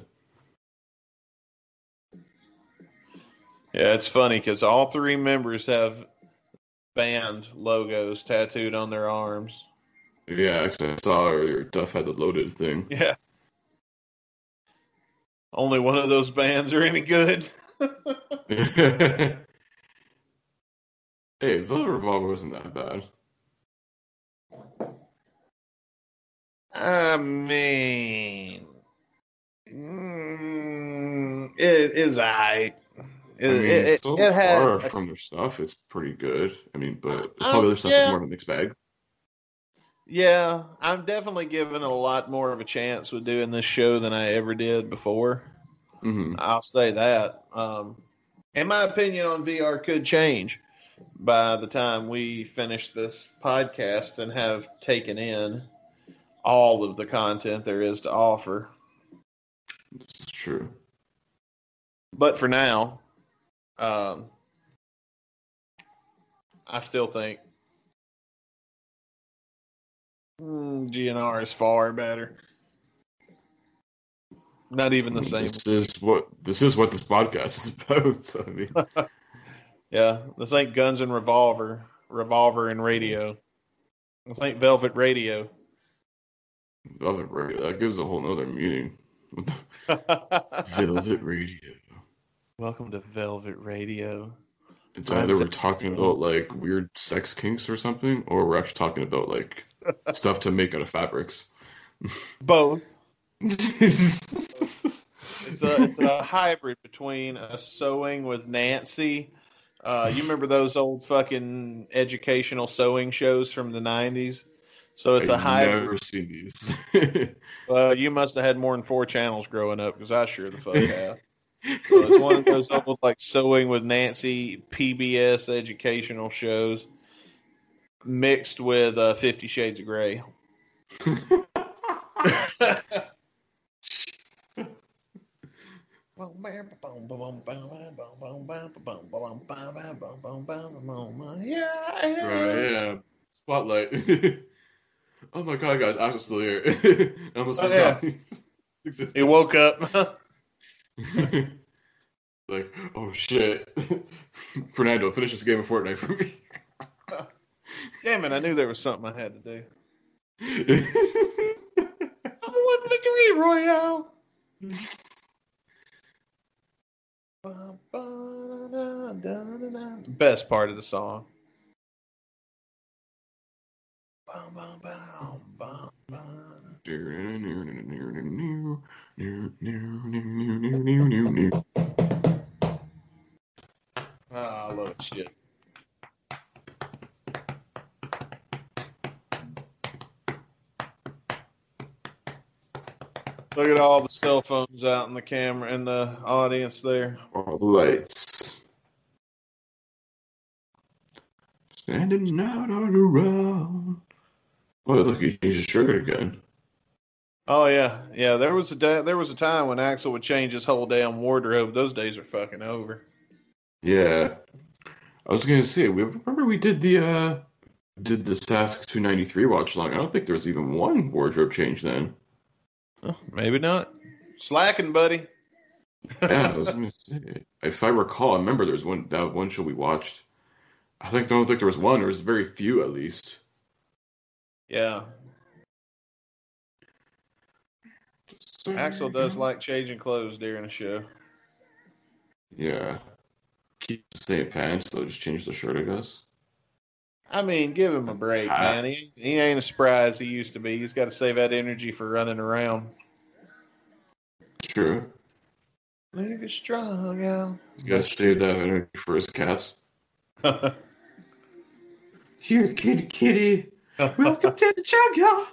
Yeah, it's funny, because all three members have band logos tattooed on their arms. Yeah, actually, I saw earlier Duff had the Loaded thing. Yeah. Only one of those bands are any good. Hey, Velvet Revolver wasn't that bad. I mean... it is aight. It's so far from their stuff, it's pretty good. I mean, but it's probably their stuff is more of a mixed bag. Yeah, I'm definitely given a lot more of a chance with doing this show than I ever did before. Mm-hmm. I'll say that. And my opinion on VR could change by the time we finish this podcast and have taken in all of the content there is to offer. This is true. But for now, I still think GNR is far better. Not even the same. This is what this podcast is about. So I mean, yeah, this ain't Guns and Revolver and Radio. This ain't Velvet Radio. Velvet Radio, that gives a whole nother meaning. Velvet Radio. Welcome to Velvet Radio. It's either we're talking about like weird sex kinks or something, or we're actually talking about like stuff to make out of fabrics. Both. It's a hybrid between a Sewing with Nancy. You remember those old fucking educational sewing shows from the 90s? So it's a hybrid. I've never seen these. You must have had more than 4 channels growing up, because I sure the fuck have. So it's one of those old, like, Sewing with Nancy PBS educational shows mixed with 50 Shades of Grey. Yeah. Spotlight. Oh my god, guys, Axl's still here. Almost forgot. Yeah. He woke up. Like, oh shit. Fernando, finish this game of Fortnite for me. Damn it, I knew there was something I had to do. I want Victory Royale. Best part of the song. Oh, I love that shit. Look at all the cell phones out in the camera in the audience there. All the lights. Standing out on the road. Oh, look, he used a sugar gun. Oh yeah, yeah. There was a time when Axl would change his whole damn wardrobe. Those days are fucking over. Yeah, I was gonna say. Remember we did the Sask 293 watch along. I don't think there was even one wardrobe change then. Oh, maybe not. Slacking, buddy. Yeah, I was going to say. If I recall, I remember there was that one show we watched. I don't think there was one. There was very few, at least. Yeah. Axl does like changing clothes during a show. Yeah. Keep the same pants, though. Just change the shirt, I guess. I mean, give him a break, man. He ain't as spry as he used to be. He's got to save that energy for running around. True. Leave it strong, yeah. He's got to save that energy for his cats. Here, kitty. Welcome to the jungle.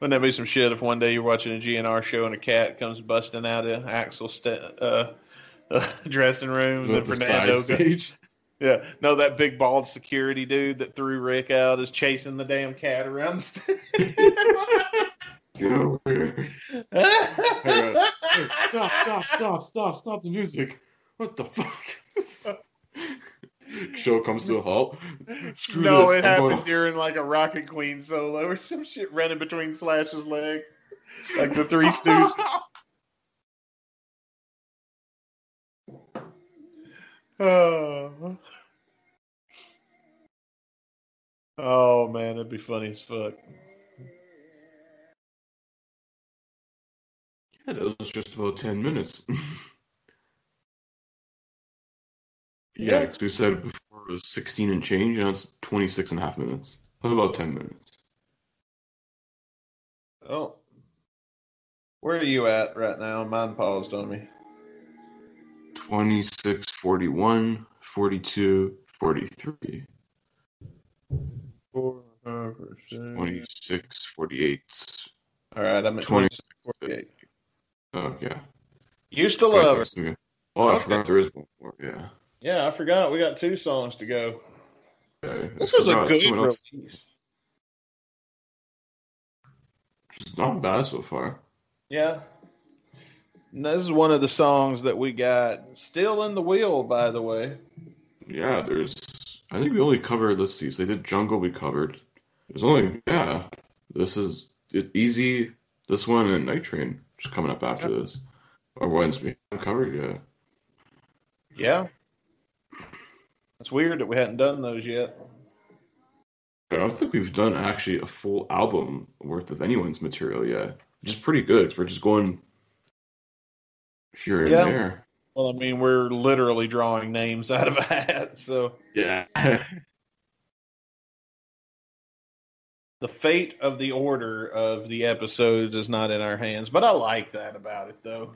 Wouldn't that be some shit if one day you're watching a GNR show and a cat comes busting out of Axel's dressing room and Fernando stage? Yeah, no, that big bald security dude that threw Rick out is chasing the damn cat around the stage. Get over here. Hey, stop the music. What the fuck? Show comes to a halt. Screw no, this. It I'm happened going... during like a Rocket Queen solo or some shit running between Slash's leg. Like the Three Stooges. Oh man, that'd be funny as fuck. Yeah, that was just about 10 minutes. Yeah, because we said it before it was 16 and change, and it's 26.5 minutes. That's about 10 minutes. Oh, where are you at right now? Mine paused on me. 26, 41, 42, 43. 26, 48. All right, I'm at 26, 48. Oh, yeah. You still love us. Oh, I forgot there is one more, yeah. Yeah, I forgot. We got 2 songs to go. Okay, this was a good release. It's not bad so far. Yeah. And this is one of the songs that we got. Still in the Wheel, by the way. Yeah, I think we only covered, let's see, so they did Jungle we covered. There's only, yeah, this is Easy, this one, and Night Train, which is coming up after this. Or once we covered, yeah. Yeah. It's weird that we hadn't done those yet. I don't think we've done actually a full album worth of anyone's material yet, which is pretty good, because we're just going... here and there. Well, I mean, we're literally drawing names out of a hat, so... Yeah. The fate of the order of the episodes is not in our hands, but I like that about it, though.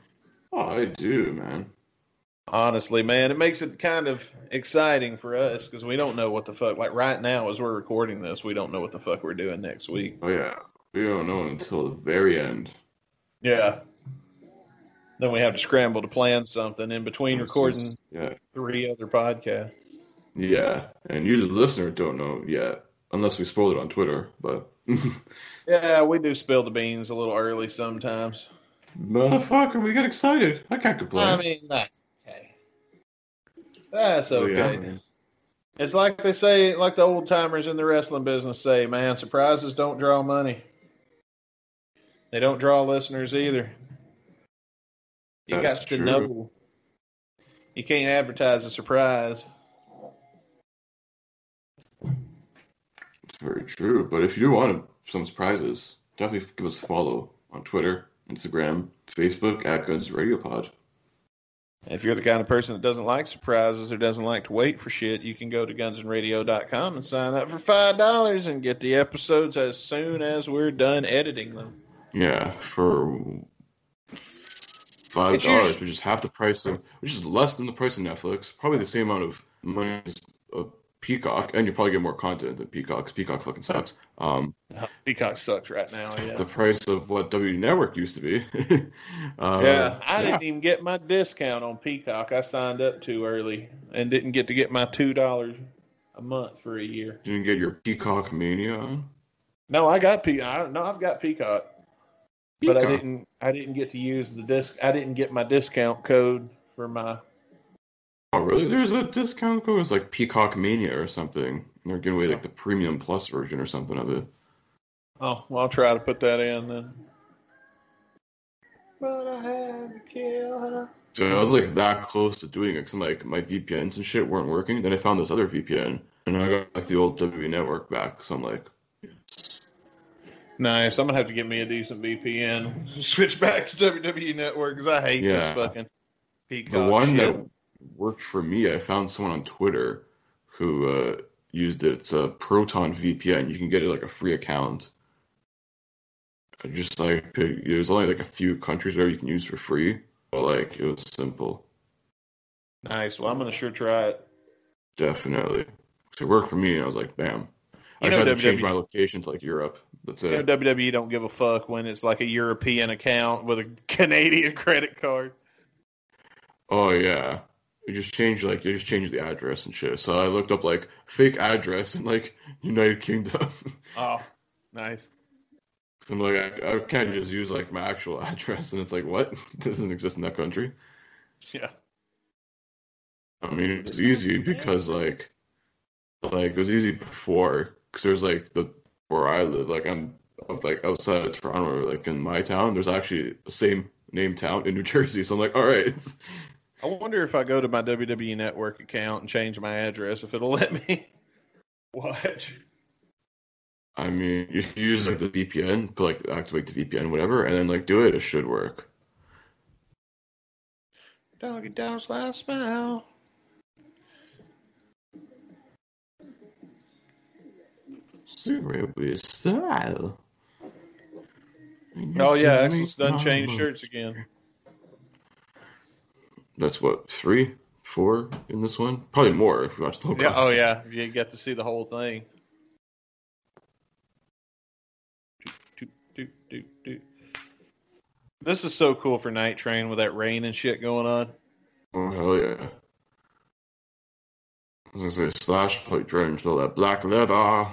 Oh, I do, man. Honestly, man, it makes it kind of exciting for us, because we don't know what the fuck... Like, right now, as we're recording this, we don't know what the fuck we're doing next week. Oh, yeah. We don't know until the very end. Yeah. Then we have to scramble to plan something in between recording 3 other podcasts. Yeah, and you, the listener, don't know yet, unless we spoil it on Twitter. But yeah, we do spill the beans a little early sometimes. Motherfucker, we got excited. I can't complain. I mean, that's okay. That's okay. Yeah, man. It's like they say, like the old timers in the wrestling business say, man, surprises don't draw money. They don't draw listeners either. You got to know. You can't advertise a surprise. Very true. But if you want some surprises, definitely give us a follow on Twitter, Instagram, Facebook, at Guns Radio Pod. If you're the kind of person that doesn't like surprises or doesn't like to wait for shit, you can go to gunsandradio.com and sign up for $5 and get the episodes as soon as we're done editing them. Yeah, for $5, which is half the price of, which is less than the price of Netflix, probably the same amount of money as Peacock, and you'll probably get more content than Peacock. Peacock fucking sucks. Peacock sucks right now. Yeah. The price of what W Network used to be. I didn't even get my discount on Peacock. I signed up too early and didn't get to get my $2 a month for a year. You didn't get your Peacock Mania on? No, I got Peacock. No, I've got Peacock, but I didn't get to use the disc. I didn't get my discount code for my. Oh, really? There's a discount code. It's like Peacock Mania or something. They're giving away like the Premium Plus version or something of it. Oh, well, I'll try to put that in then. But I had to kill her. So I was like that close to doing it because like my VPNs and shit weren't working. Then I found this other VPN and I got like the old WWE Network back. So I'm like, nice. I'm gonna have to get me a decent VPN. Switch back to WWE Network because I hate this fucking Peacock. The one shit that worked for me, I found someone on Twitter who used it. It's a Proton VPN. You can get it like a free account. Just like there's only like a few countries where you can use for free, but like it was simple. Nice. Well, I'm gonna sure try it. Definitely. So it worked for me, and I was like, bam. I tried to change my location to like Europe. That's it. You know, WWE don't give a fuck when it's like a European account with a Canadian credit card. Oh yeah. They just changed the address and shit. So I looked up like fake address in like United Kingdom. Oh, nice. So I'm like, I can't just use like my actual address, and it's like, what? This doesn't exist in that country. Yeah. I mean, it's easy because like it was easy before because there's like the where I live, like I'm like outside of Toronto, or like in my town. There's actually the same name town in New Jersey. So I'm like, all right. I wonder if I go to my WWE Network account and change my address, if it'll let me watch. I mean, you use like the VPN, put like activate the VPN, whatever, and then like do it. It should work. Doggy dog's last smile. Super style. Oh yeah, Axel's done changed shirts again. That's what, 3, 4 in this one? Probably more if you watch the whole thing. Oh, yeah. You get to see the whole thing. This is so cool for Night Train with that rain and shit going on. Oh, hell yeah. I was going to say, Slash probably drenched all that black leather.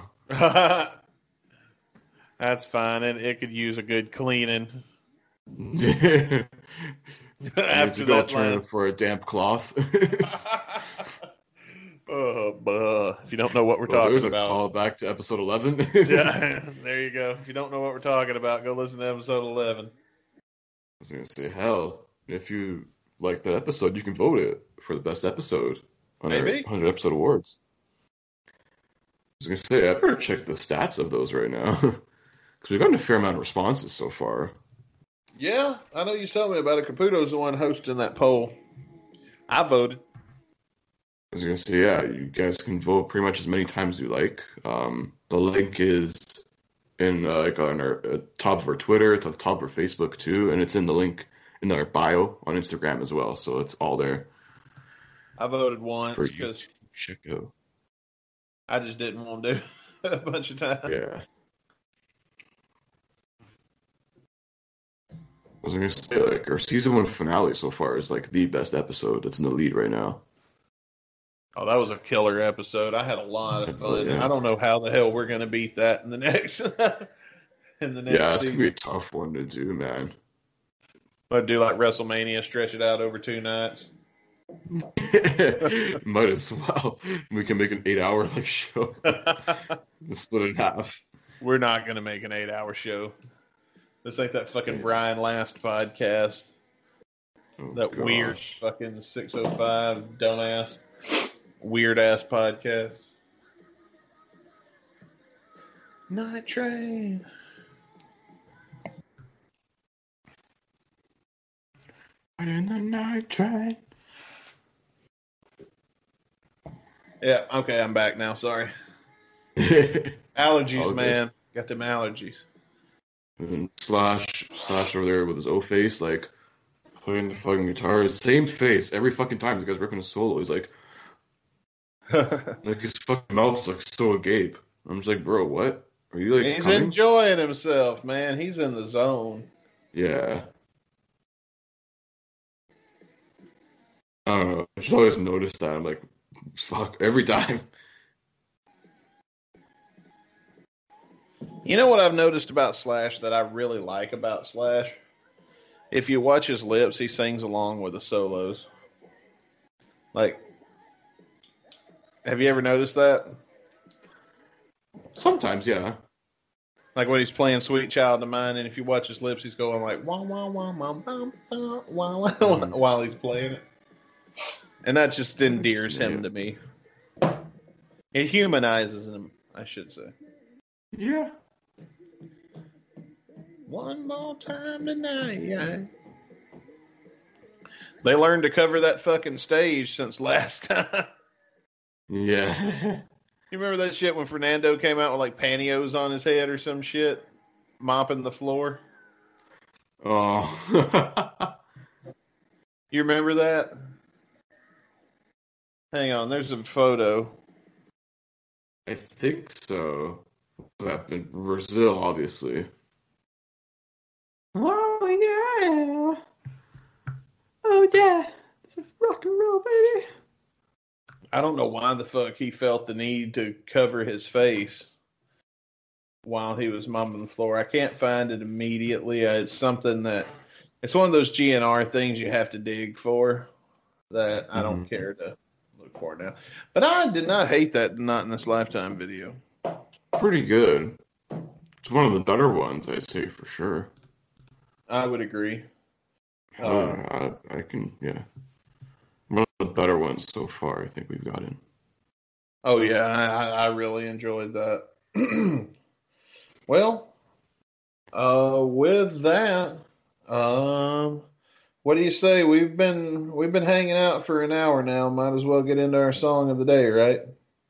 That's fine. And it could use a good cleaning. After that turn for a damp cloth. If you don't know what we're talking about, there's a call back to episode 11. Yeah, there you go. If you don't know what we're talking about, go listen to episode 11. I was gonna say, hell, if you like that episode, you can vote it for the best episode on our 100 episode awards. I was gonna say, I better check the stats of those right now because we've gotten a fair amount of responses so far. Yeah, I know you told me about it. Caputo's the one hosting that poll. I voted. I was going to say, yeah, you guys can vote pretty much as many times as you like. The link is in like on our top of our Twitter, it's at the top of our Facebook too, and it's in the link in our bio on Instagram as well. So it's all there. I voted once because I just didn't want to do it a bunch of times. Yeah. I was going to say, like, our season 1 finale so far is, like, the best episode that's in the lead right now. Oh, that was a killer episode. I had a lot of fun. Yeah. I don't know how the hell we're going to beat that in the next Yeah, it's going to be a tough one to do, man. But do, like, WrestleMania, stretch it out over 2 nights. Might as well. We can make an 8-hour, like, show. Split it in half. We're not going to make an 8-hour show. This ain't that fucking Brian Last podcast. Oh, that gosh. Weird fucking 605 dumbass, weird ass podcast. Night Train. In the night train. Yeah, okay, I'm back now. Sorry. Allergies, okay. Man. Got them allergies. And Slash over there with his O face, like, playing the fucking guitar. Same face every fucking time. The guy's ripping a solo. He's like, like his fucking mouth's like so agape. I'm just like, bro, what? Are you like? He's coming? Enjoying himself, man. He's in the zone. Yeah. I don't know. I just always noticed that. I'm like, fuck, every time. You know what I've noticed about Slash that I really like about Slash? If you watch his lips, he sings along with the solos. Like, have you ever noticed that? Sometimes, yeah. Like when he's playing Sweet Child of Mine, and if you watch his lips, he's going like, wah, wah, wah, wah, wah, wah, wah, while he's playing it. And that just endears him to me. It humanizes him, I should say. Yeah. One more time tonight, yeah. They learned to cover that fucking stage since last time. Yeah. You remember that shit when Fernando came out with like pantyhose on his head or some shit? Mopping the floor? Oh. You remember that? Hang on, there's a photo. I think so. What's happened? Brazil, obviously. Oh, yeah. Oh, yeah. This is rock and roll, baby. I don't know why the fuck he felt the need to cover his face while he was mopping the floor. I can't find it immediately. It's something that... It's one of those GNR things you have to dig for that I don't care to... for now, but I did not hate that Not in This Lifetime video. Pretty good. It's one of the better ones, I'd say, for sure. I would agree. I can, yeah. One of the better ones so far, I think we've gotten. Oh, yeah, I really enjoyed that. Well, with that, what do you say? We've been hanging out for an hour now. Might as well get into our song of the day, right?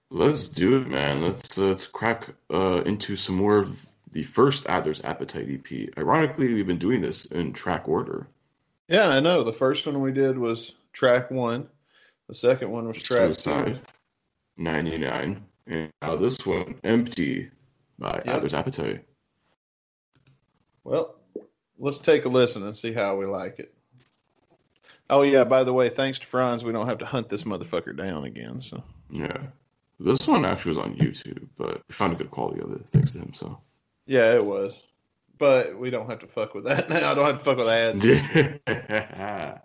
Let's do it, man. Let's crack into some more of the first Adler's Appetite EP. Ironically, we've been doing this in track order. Yeah, I know. The first one we did was track 1. The second one was track 2. 99. And now this one, Empty by Adler's Appetite. Well, let's take a listen and see how we like it. Oh, yeah, by the way, thanks to Franz, we don't have to hunt this motherfucker down again. So yeah. This one actually was on YouTube, but we found a good quality of it thanks to him. So yeah, it was. But we don't have to fuck with that now. I don't have to fuck with ads. Yeah.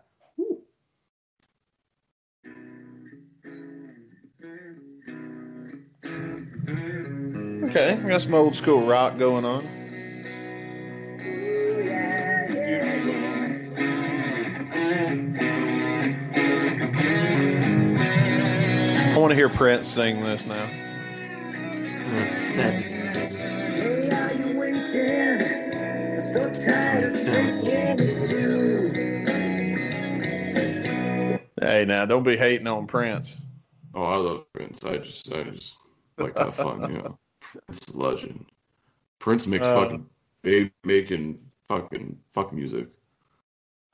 Okay, we got some old school rock going on. I want to hear Prince sing this now. Hey, are you waiting? So tired of thinking. Hey, now don't be hating on Prince. Oh, I love Prince. I just like to have fun, you know. Prince legend. Prince makes fucking music.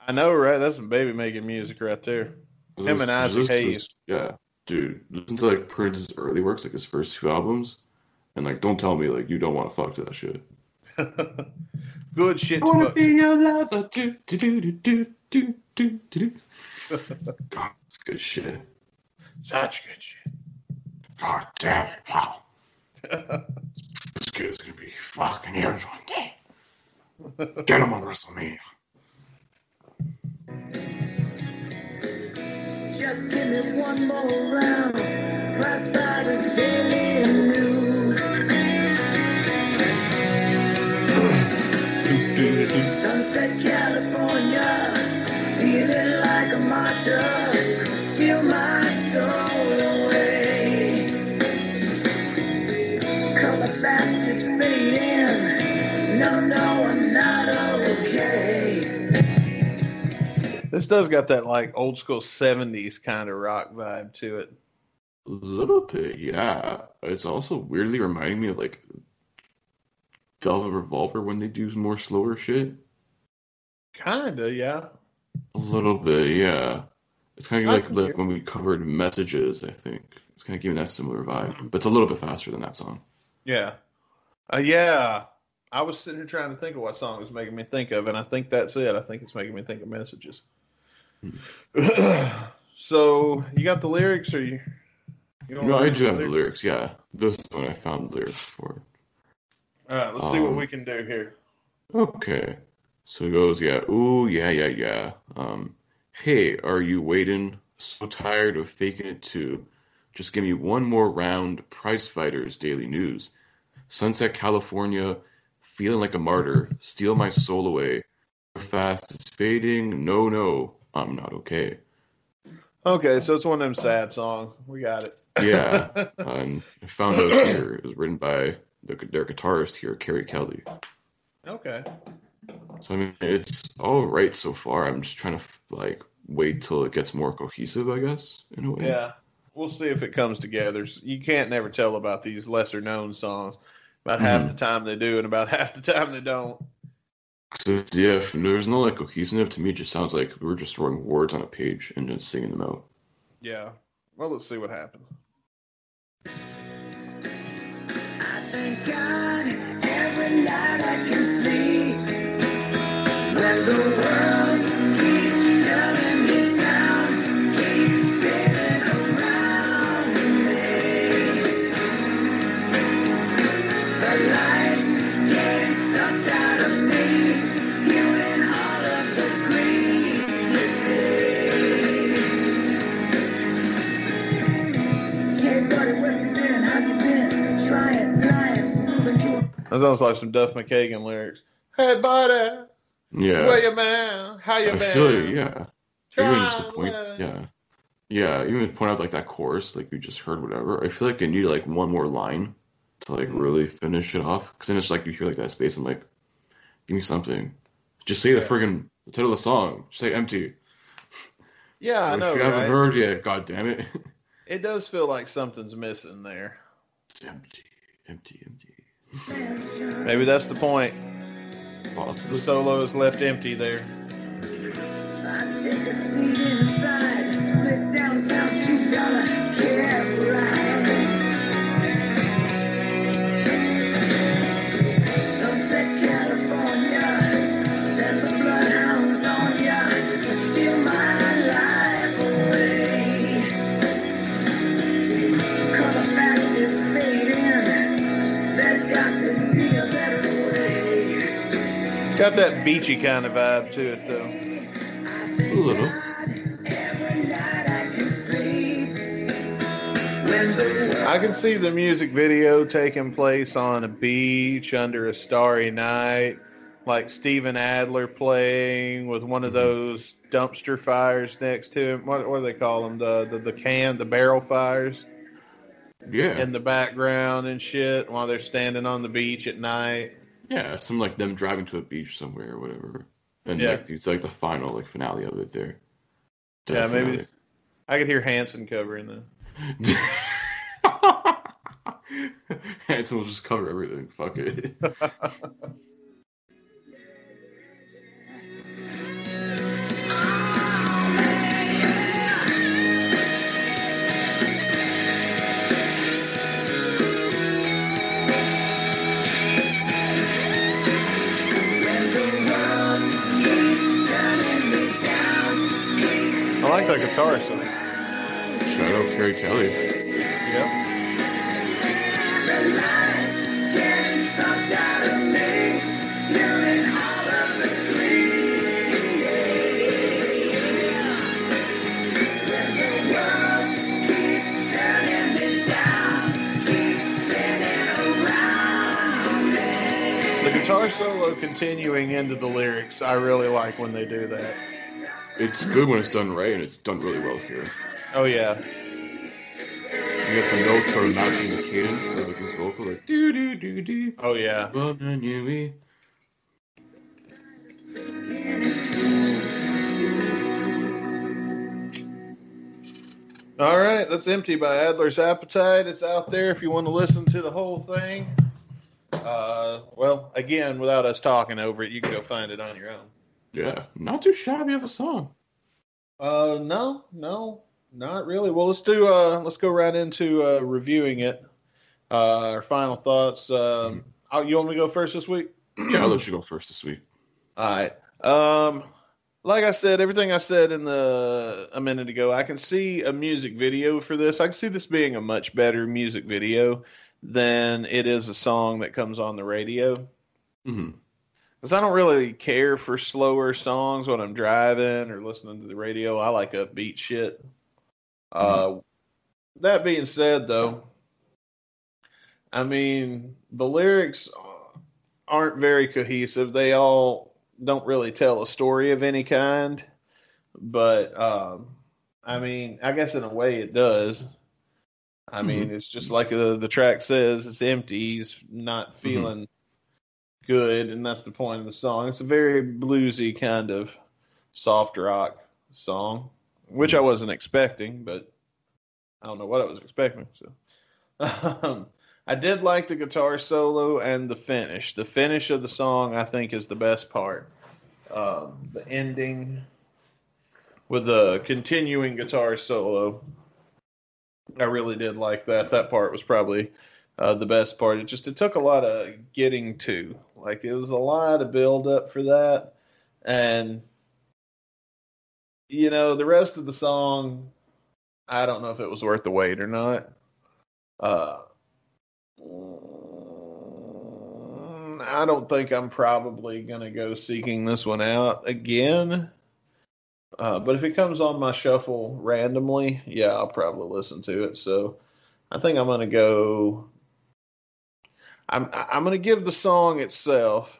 I know, right? That's some baby making music right there. Him and Isaac Hayes. Yeah. Dude, listen to like Prince's early works, like his first 2 albums, and like don't tell me like you don't want to fuck to that shit. Good shit. I wanna be your lover. Do do do do do do do. God, it's good shit. Such good shit. God damn it, wow. This kid's gonna be fucking yours one day. Get him on WrestleMania. Just give it one more round. Crossfire's daily and new. Sunset, California, feeling like a martyr. Steal my soul away. Come the fastest way. This does got that like old school 70s kind of rock vibe to it. A little bit, yeah. It's also weirdly reminding me of like Velvet Revolver when they do more slower shit. Kinda, yeah. A little bit, yeah. It's kind of like when we covered Messages, I think. It's kind of giving that similar vibe. But it's a little bit faster than that song. Yeah. Yeah. I was sitting here trying to think of what song it was making me think of, and I think that's it. I think it's making me think of Messages. So, you got the lyrics, or you... No, I do have the lyrics, yeah. This is when I found the lyrics for. All right, let's see what we can do here. Okay. So it goes, yeah, ooh, yeah, yeah, yeah. Hey, are you waiting? So tired of faking it too. Just give me one more round. Prize Fighters Daily News. Sunset, California. Feeling like a martyr. Steal my soul away. Fast is fading. No, no. I'm not okay. Okay, so it's one of them sad songs. We got it. Yeah. I found out here it was written by their guitarist here, Kerry Kelly. Okay. So, I mean, it's all right so far. I'm just trying to, like, wait till it gets more cohesive, I guess, in a way. Yeah. We'll see if it comes together. You can't never tell about these lesser-known songs. About half the time they do and about half the time they don't. Yeah, there's no, like, cohesive. To me, it just sounds like we're just throwing words on a page and just singing them out. Yeah. Well, let's see what happens. I thank God every night I can sleep when the world keeps telling me down, keeps spinning around me. The life's getting sucked out of me. That sounds like some Duff McKagan lyrics. Hey, buddy. Yeah. Where you been? How you been? I feel you, yeah. Even just the point, yeah. Yeah, even to point out, like, that chorus, like, you just heard whatever. I feel like I need, like, one more line to, like, really finish it off. Because then it's like you hear, like, that space and, like, give me something. Just say the friggin' title of the song. Just say empty. Yeah, I know, if you haven't heard yet, goddammit. It does feel like something's missing there. It's empty, empty, empty. Maybe that's the point. Possibly. The solo is left empty there. I take a seat inside, split downtown $2 cab ride. Sunset, California, send the bloodhounds on ya, steal my life away. Call the fastest fade in. There's got to be a better way. It's got that beachy kind of vibe to it, though. A little. I can see the music video taking place on a beach under a starry night, like Steven Adler playing with one of those dumpster fires next to him. What do they call them? The barrel fires? Yeah. In the background and shit while they're standing on the beach at night. Yeah, some like them driving to a beach somewhere or whatever. And like it's like the final like finale of it there. Definitely. Yeah, maybe I could hear Hanson covering that. Hanson will just cover everything. Fuck it. I like that guitar song. Shout out Kerry Kelly. Yep. The guitar solo continuing into the lyrics, I really like when they do that. It's good when it's done right, and it's done really well here. Oh, yeah. So you get the notes are matching the cadence of like his vocal, like do do do do. Oh, yeah. All right, that's Empty by Adler's Appetite. It's out there if you want to listen to the whole thing. Well, again, without us talking over it, you can go find it on your own. Yeah, not too shabby of a song. No, not really. Well, let's go right into reviewing it. Our final thoughts. You want me to go first this week? Yeah, I'll let you go first this week. All right. Like I said, everything I said a minute ago, I can see a music video for this. I can see this being a much better music video than it is a song that comes on the radio. Mm-hmm. Because I don't really care for slower songs when I'm driving or listening to the radio. I like upbeat shit. Mm-hmm. That being said, though, I mean, the lyrics aren't very cohesive. They all don't really tell a story of any kind. But, I mean, I guess in a way it does. I mean, it's just like the track says, it's empty. He's not feeling good, and that's the point of the song. It's a very bluesy kind of soft rock song, which I wasn't expecting, but I don't know what I was expecting. So, I did like the guitar solo and the finish. The finish of the song, I think, is the best part. The ending with the continuing guitar solo, I really did like that. That part was probably the best part. It took a lot of getting to. Like, it was a lot of build up for that. And, you know, the rest of the song, I don't know if it was worth the wait or not. I don't think I'm probably going to go seeking this one out again. But if it comes on my shuffle randomly, yeah, I'll probably listen to it. So I think I'm going to go... I'm going to give the song itself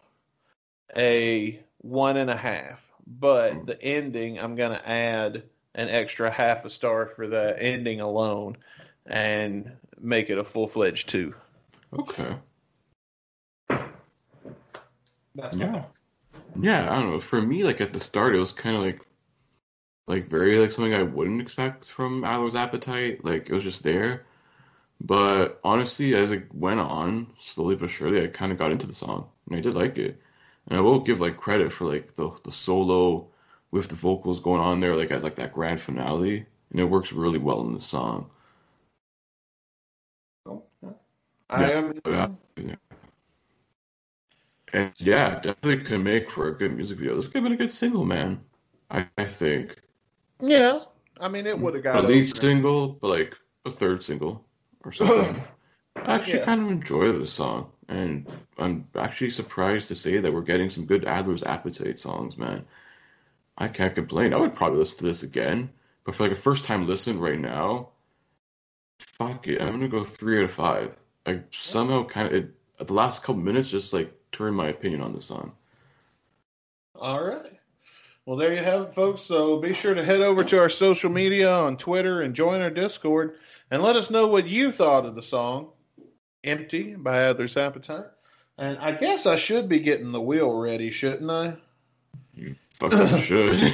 a 1.5, but the ending, I'm going to add an extra half a star for that ending alone and make it a full-fledged 2. Okay. That's yeah. Yeah, I don't know. For me, like, at the start, it was kind of like very, like, something I wouldn't expect from Adler's Appetite. Like, it was just there. But honestly, as it went on, slowly but surely, I kind of got into the song, and I did like it. And I will give like credit for like the solo with the vocals going on there, like as like that grand finale, and it works really well in the song. And yeah, definitely could make for a good music video. This could have been a good single, man. I think. Yeah, I mean, it would have got a lead single, but like a third single. Or something. I actually kind of enjoy this song, and I'm actually surprised to say that we're getting some good Adler's Appetite songs, man. I can't complain. I would probably listen to this again, but for like a first time listen right now, fuck it, I'm gonna go 3 out of 5. I somehow kind of the last couple minutes just like turned my opinion on this song. All right. Well, there you have it, folks. So be sure to head over to our social media on Twitter and join our Discord. And let us know what you thought of the song, Empty by Adler's Appetite. And I guess I should be getting the wheel ready, shouldn't I? You fucking should.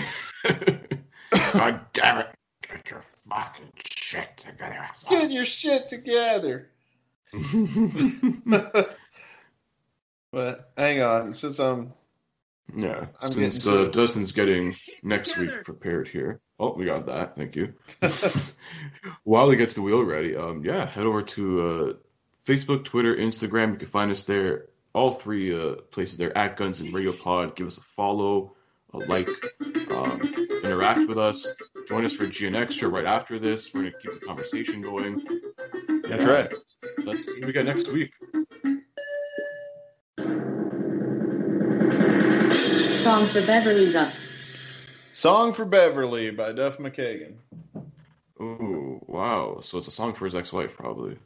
God damn it. Get your fucking shit together. Get your shit together. But hang on, since Dustin's getting next week prepared here. Oh, we got that. Thank you. While he gets the wheel ready, head over to Facebook, Twitter, Instagram. You can find us there, all three places there, at Guns and Radio Pod. Give us a follow, a like, interact with us. Join us for GN Extra right after this. We're going to keep the conversation going. That's right. Let's see what we got next week. Song for Beverly Duff. Song for Beverly by Duff McKagan. Ooh, wow. So it's a song for his ex-wife, probably.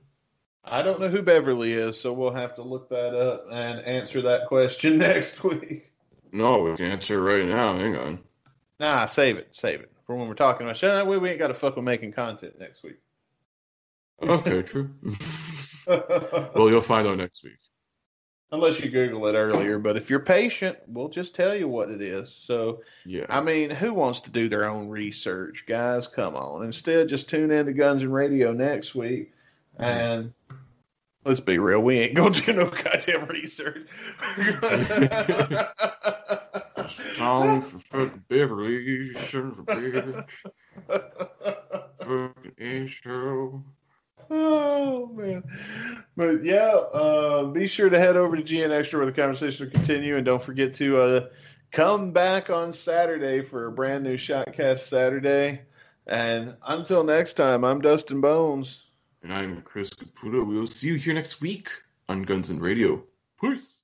I don't know who Beverly is, so we'll have to look that up and answer that question next week. No, we can answer right now. Hang on. Nah, save it. For when we're talking about shit, that way we ain't got to fuck with making content next week. Okay, true. Well, you'll find out next week. Unless you Google it earlier, but if you're patient, we'll just tell you what it is. So, yeah. I mean, who wants to do their own research? Guys, come on. Instead, just tune in to Guns and Radio next week. And let's be real, we ain't going to do no goddamn research. Song for fucking Beverly, son of a bitch. Fucking intro. Oh, man. But, yeah, be sure to head over to GN Extra where the conversation will continue. And don't forget to come back on Saturday for a brand new Shotcast Saturday. And until next time, I'm Dustin Bones. And I'm Chris Caputo. We'll see you here next week on Guns and Radio. Peace.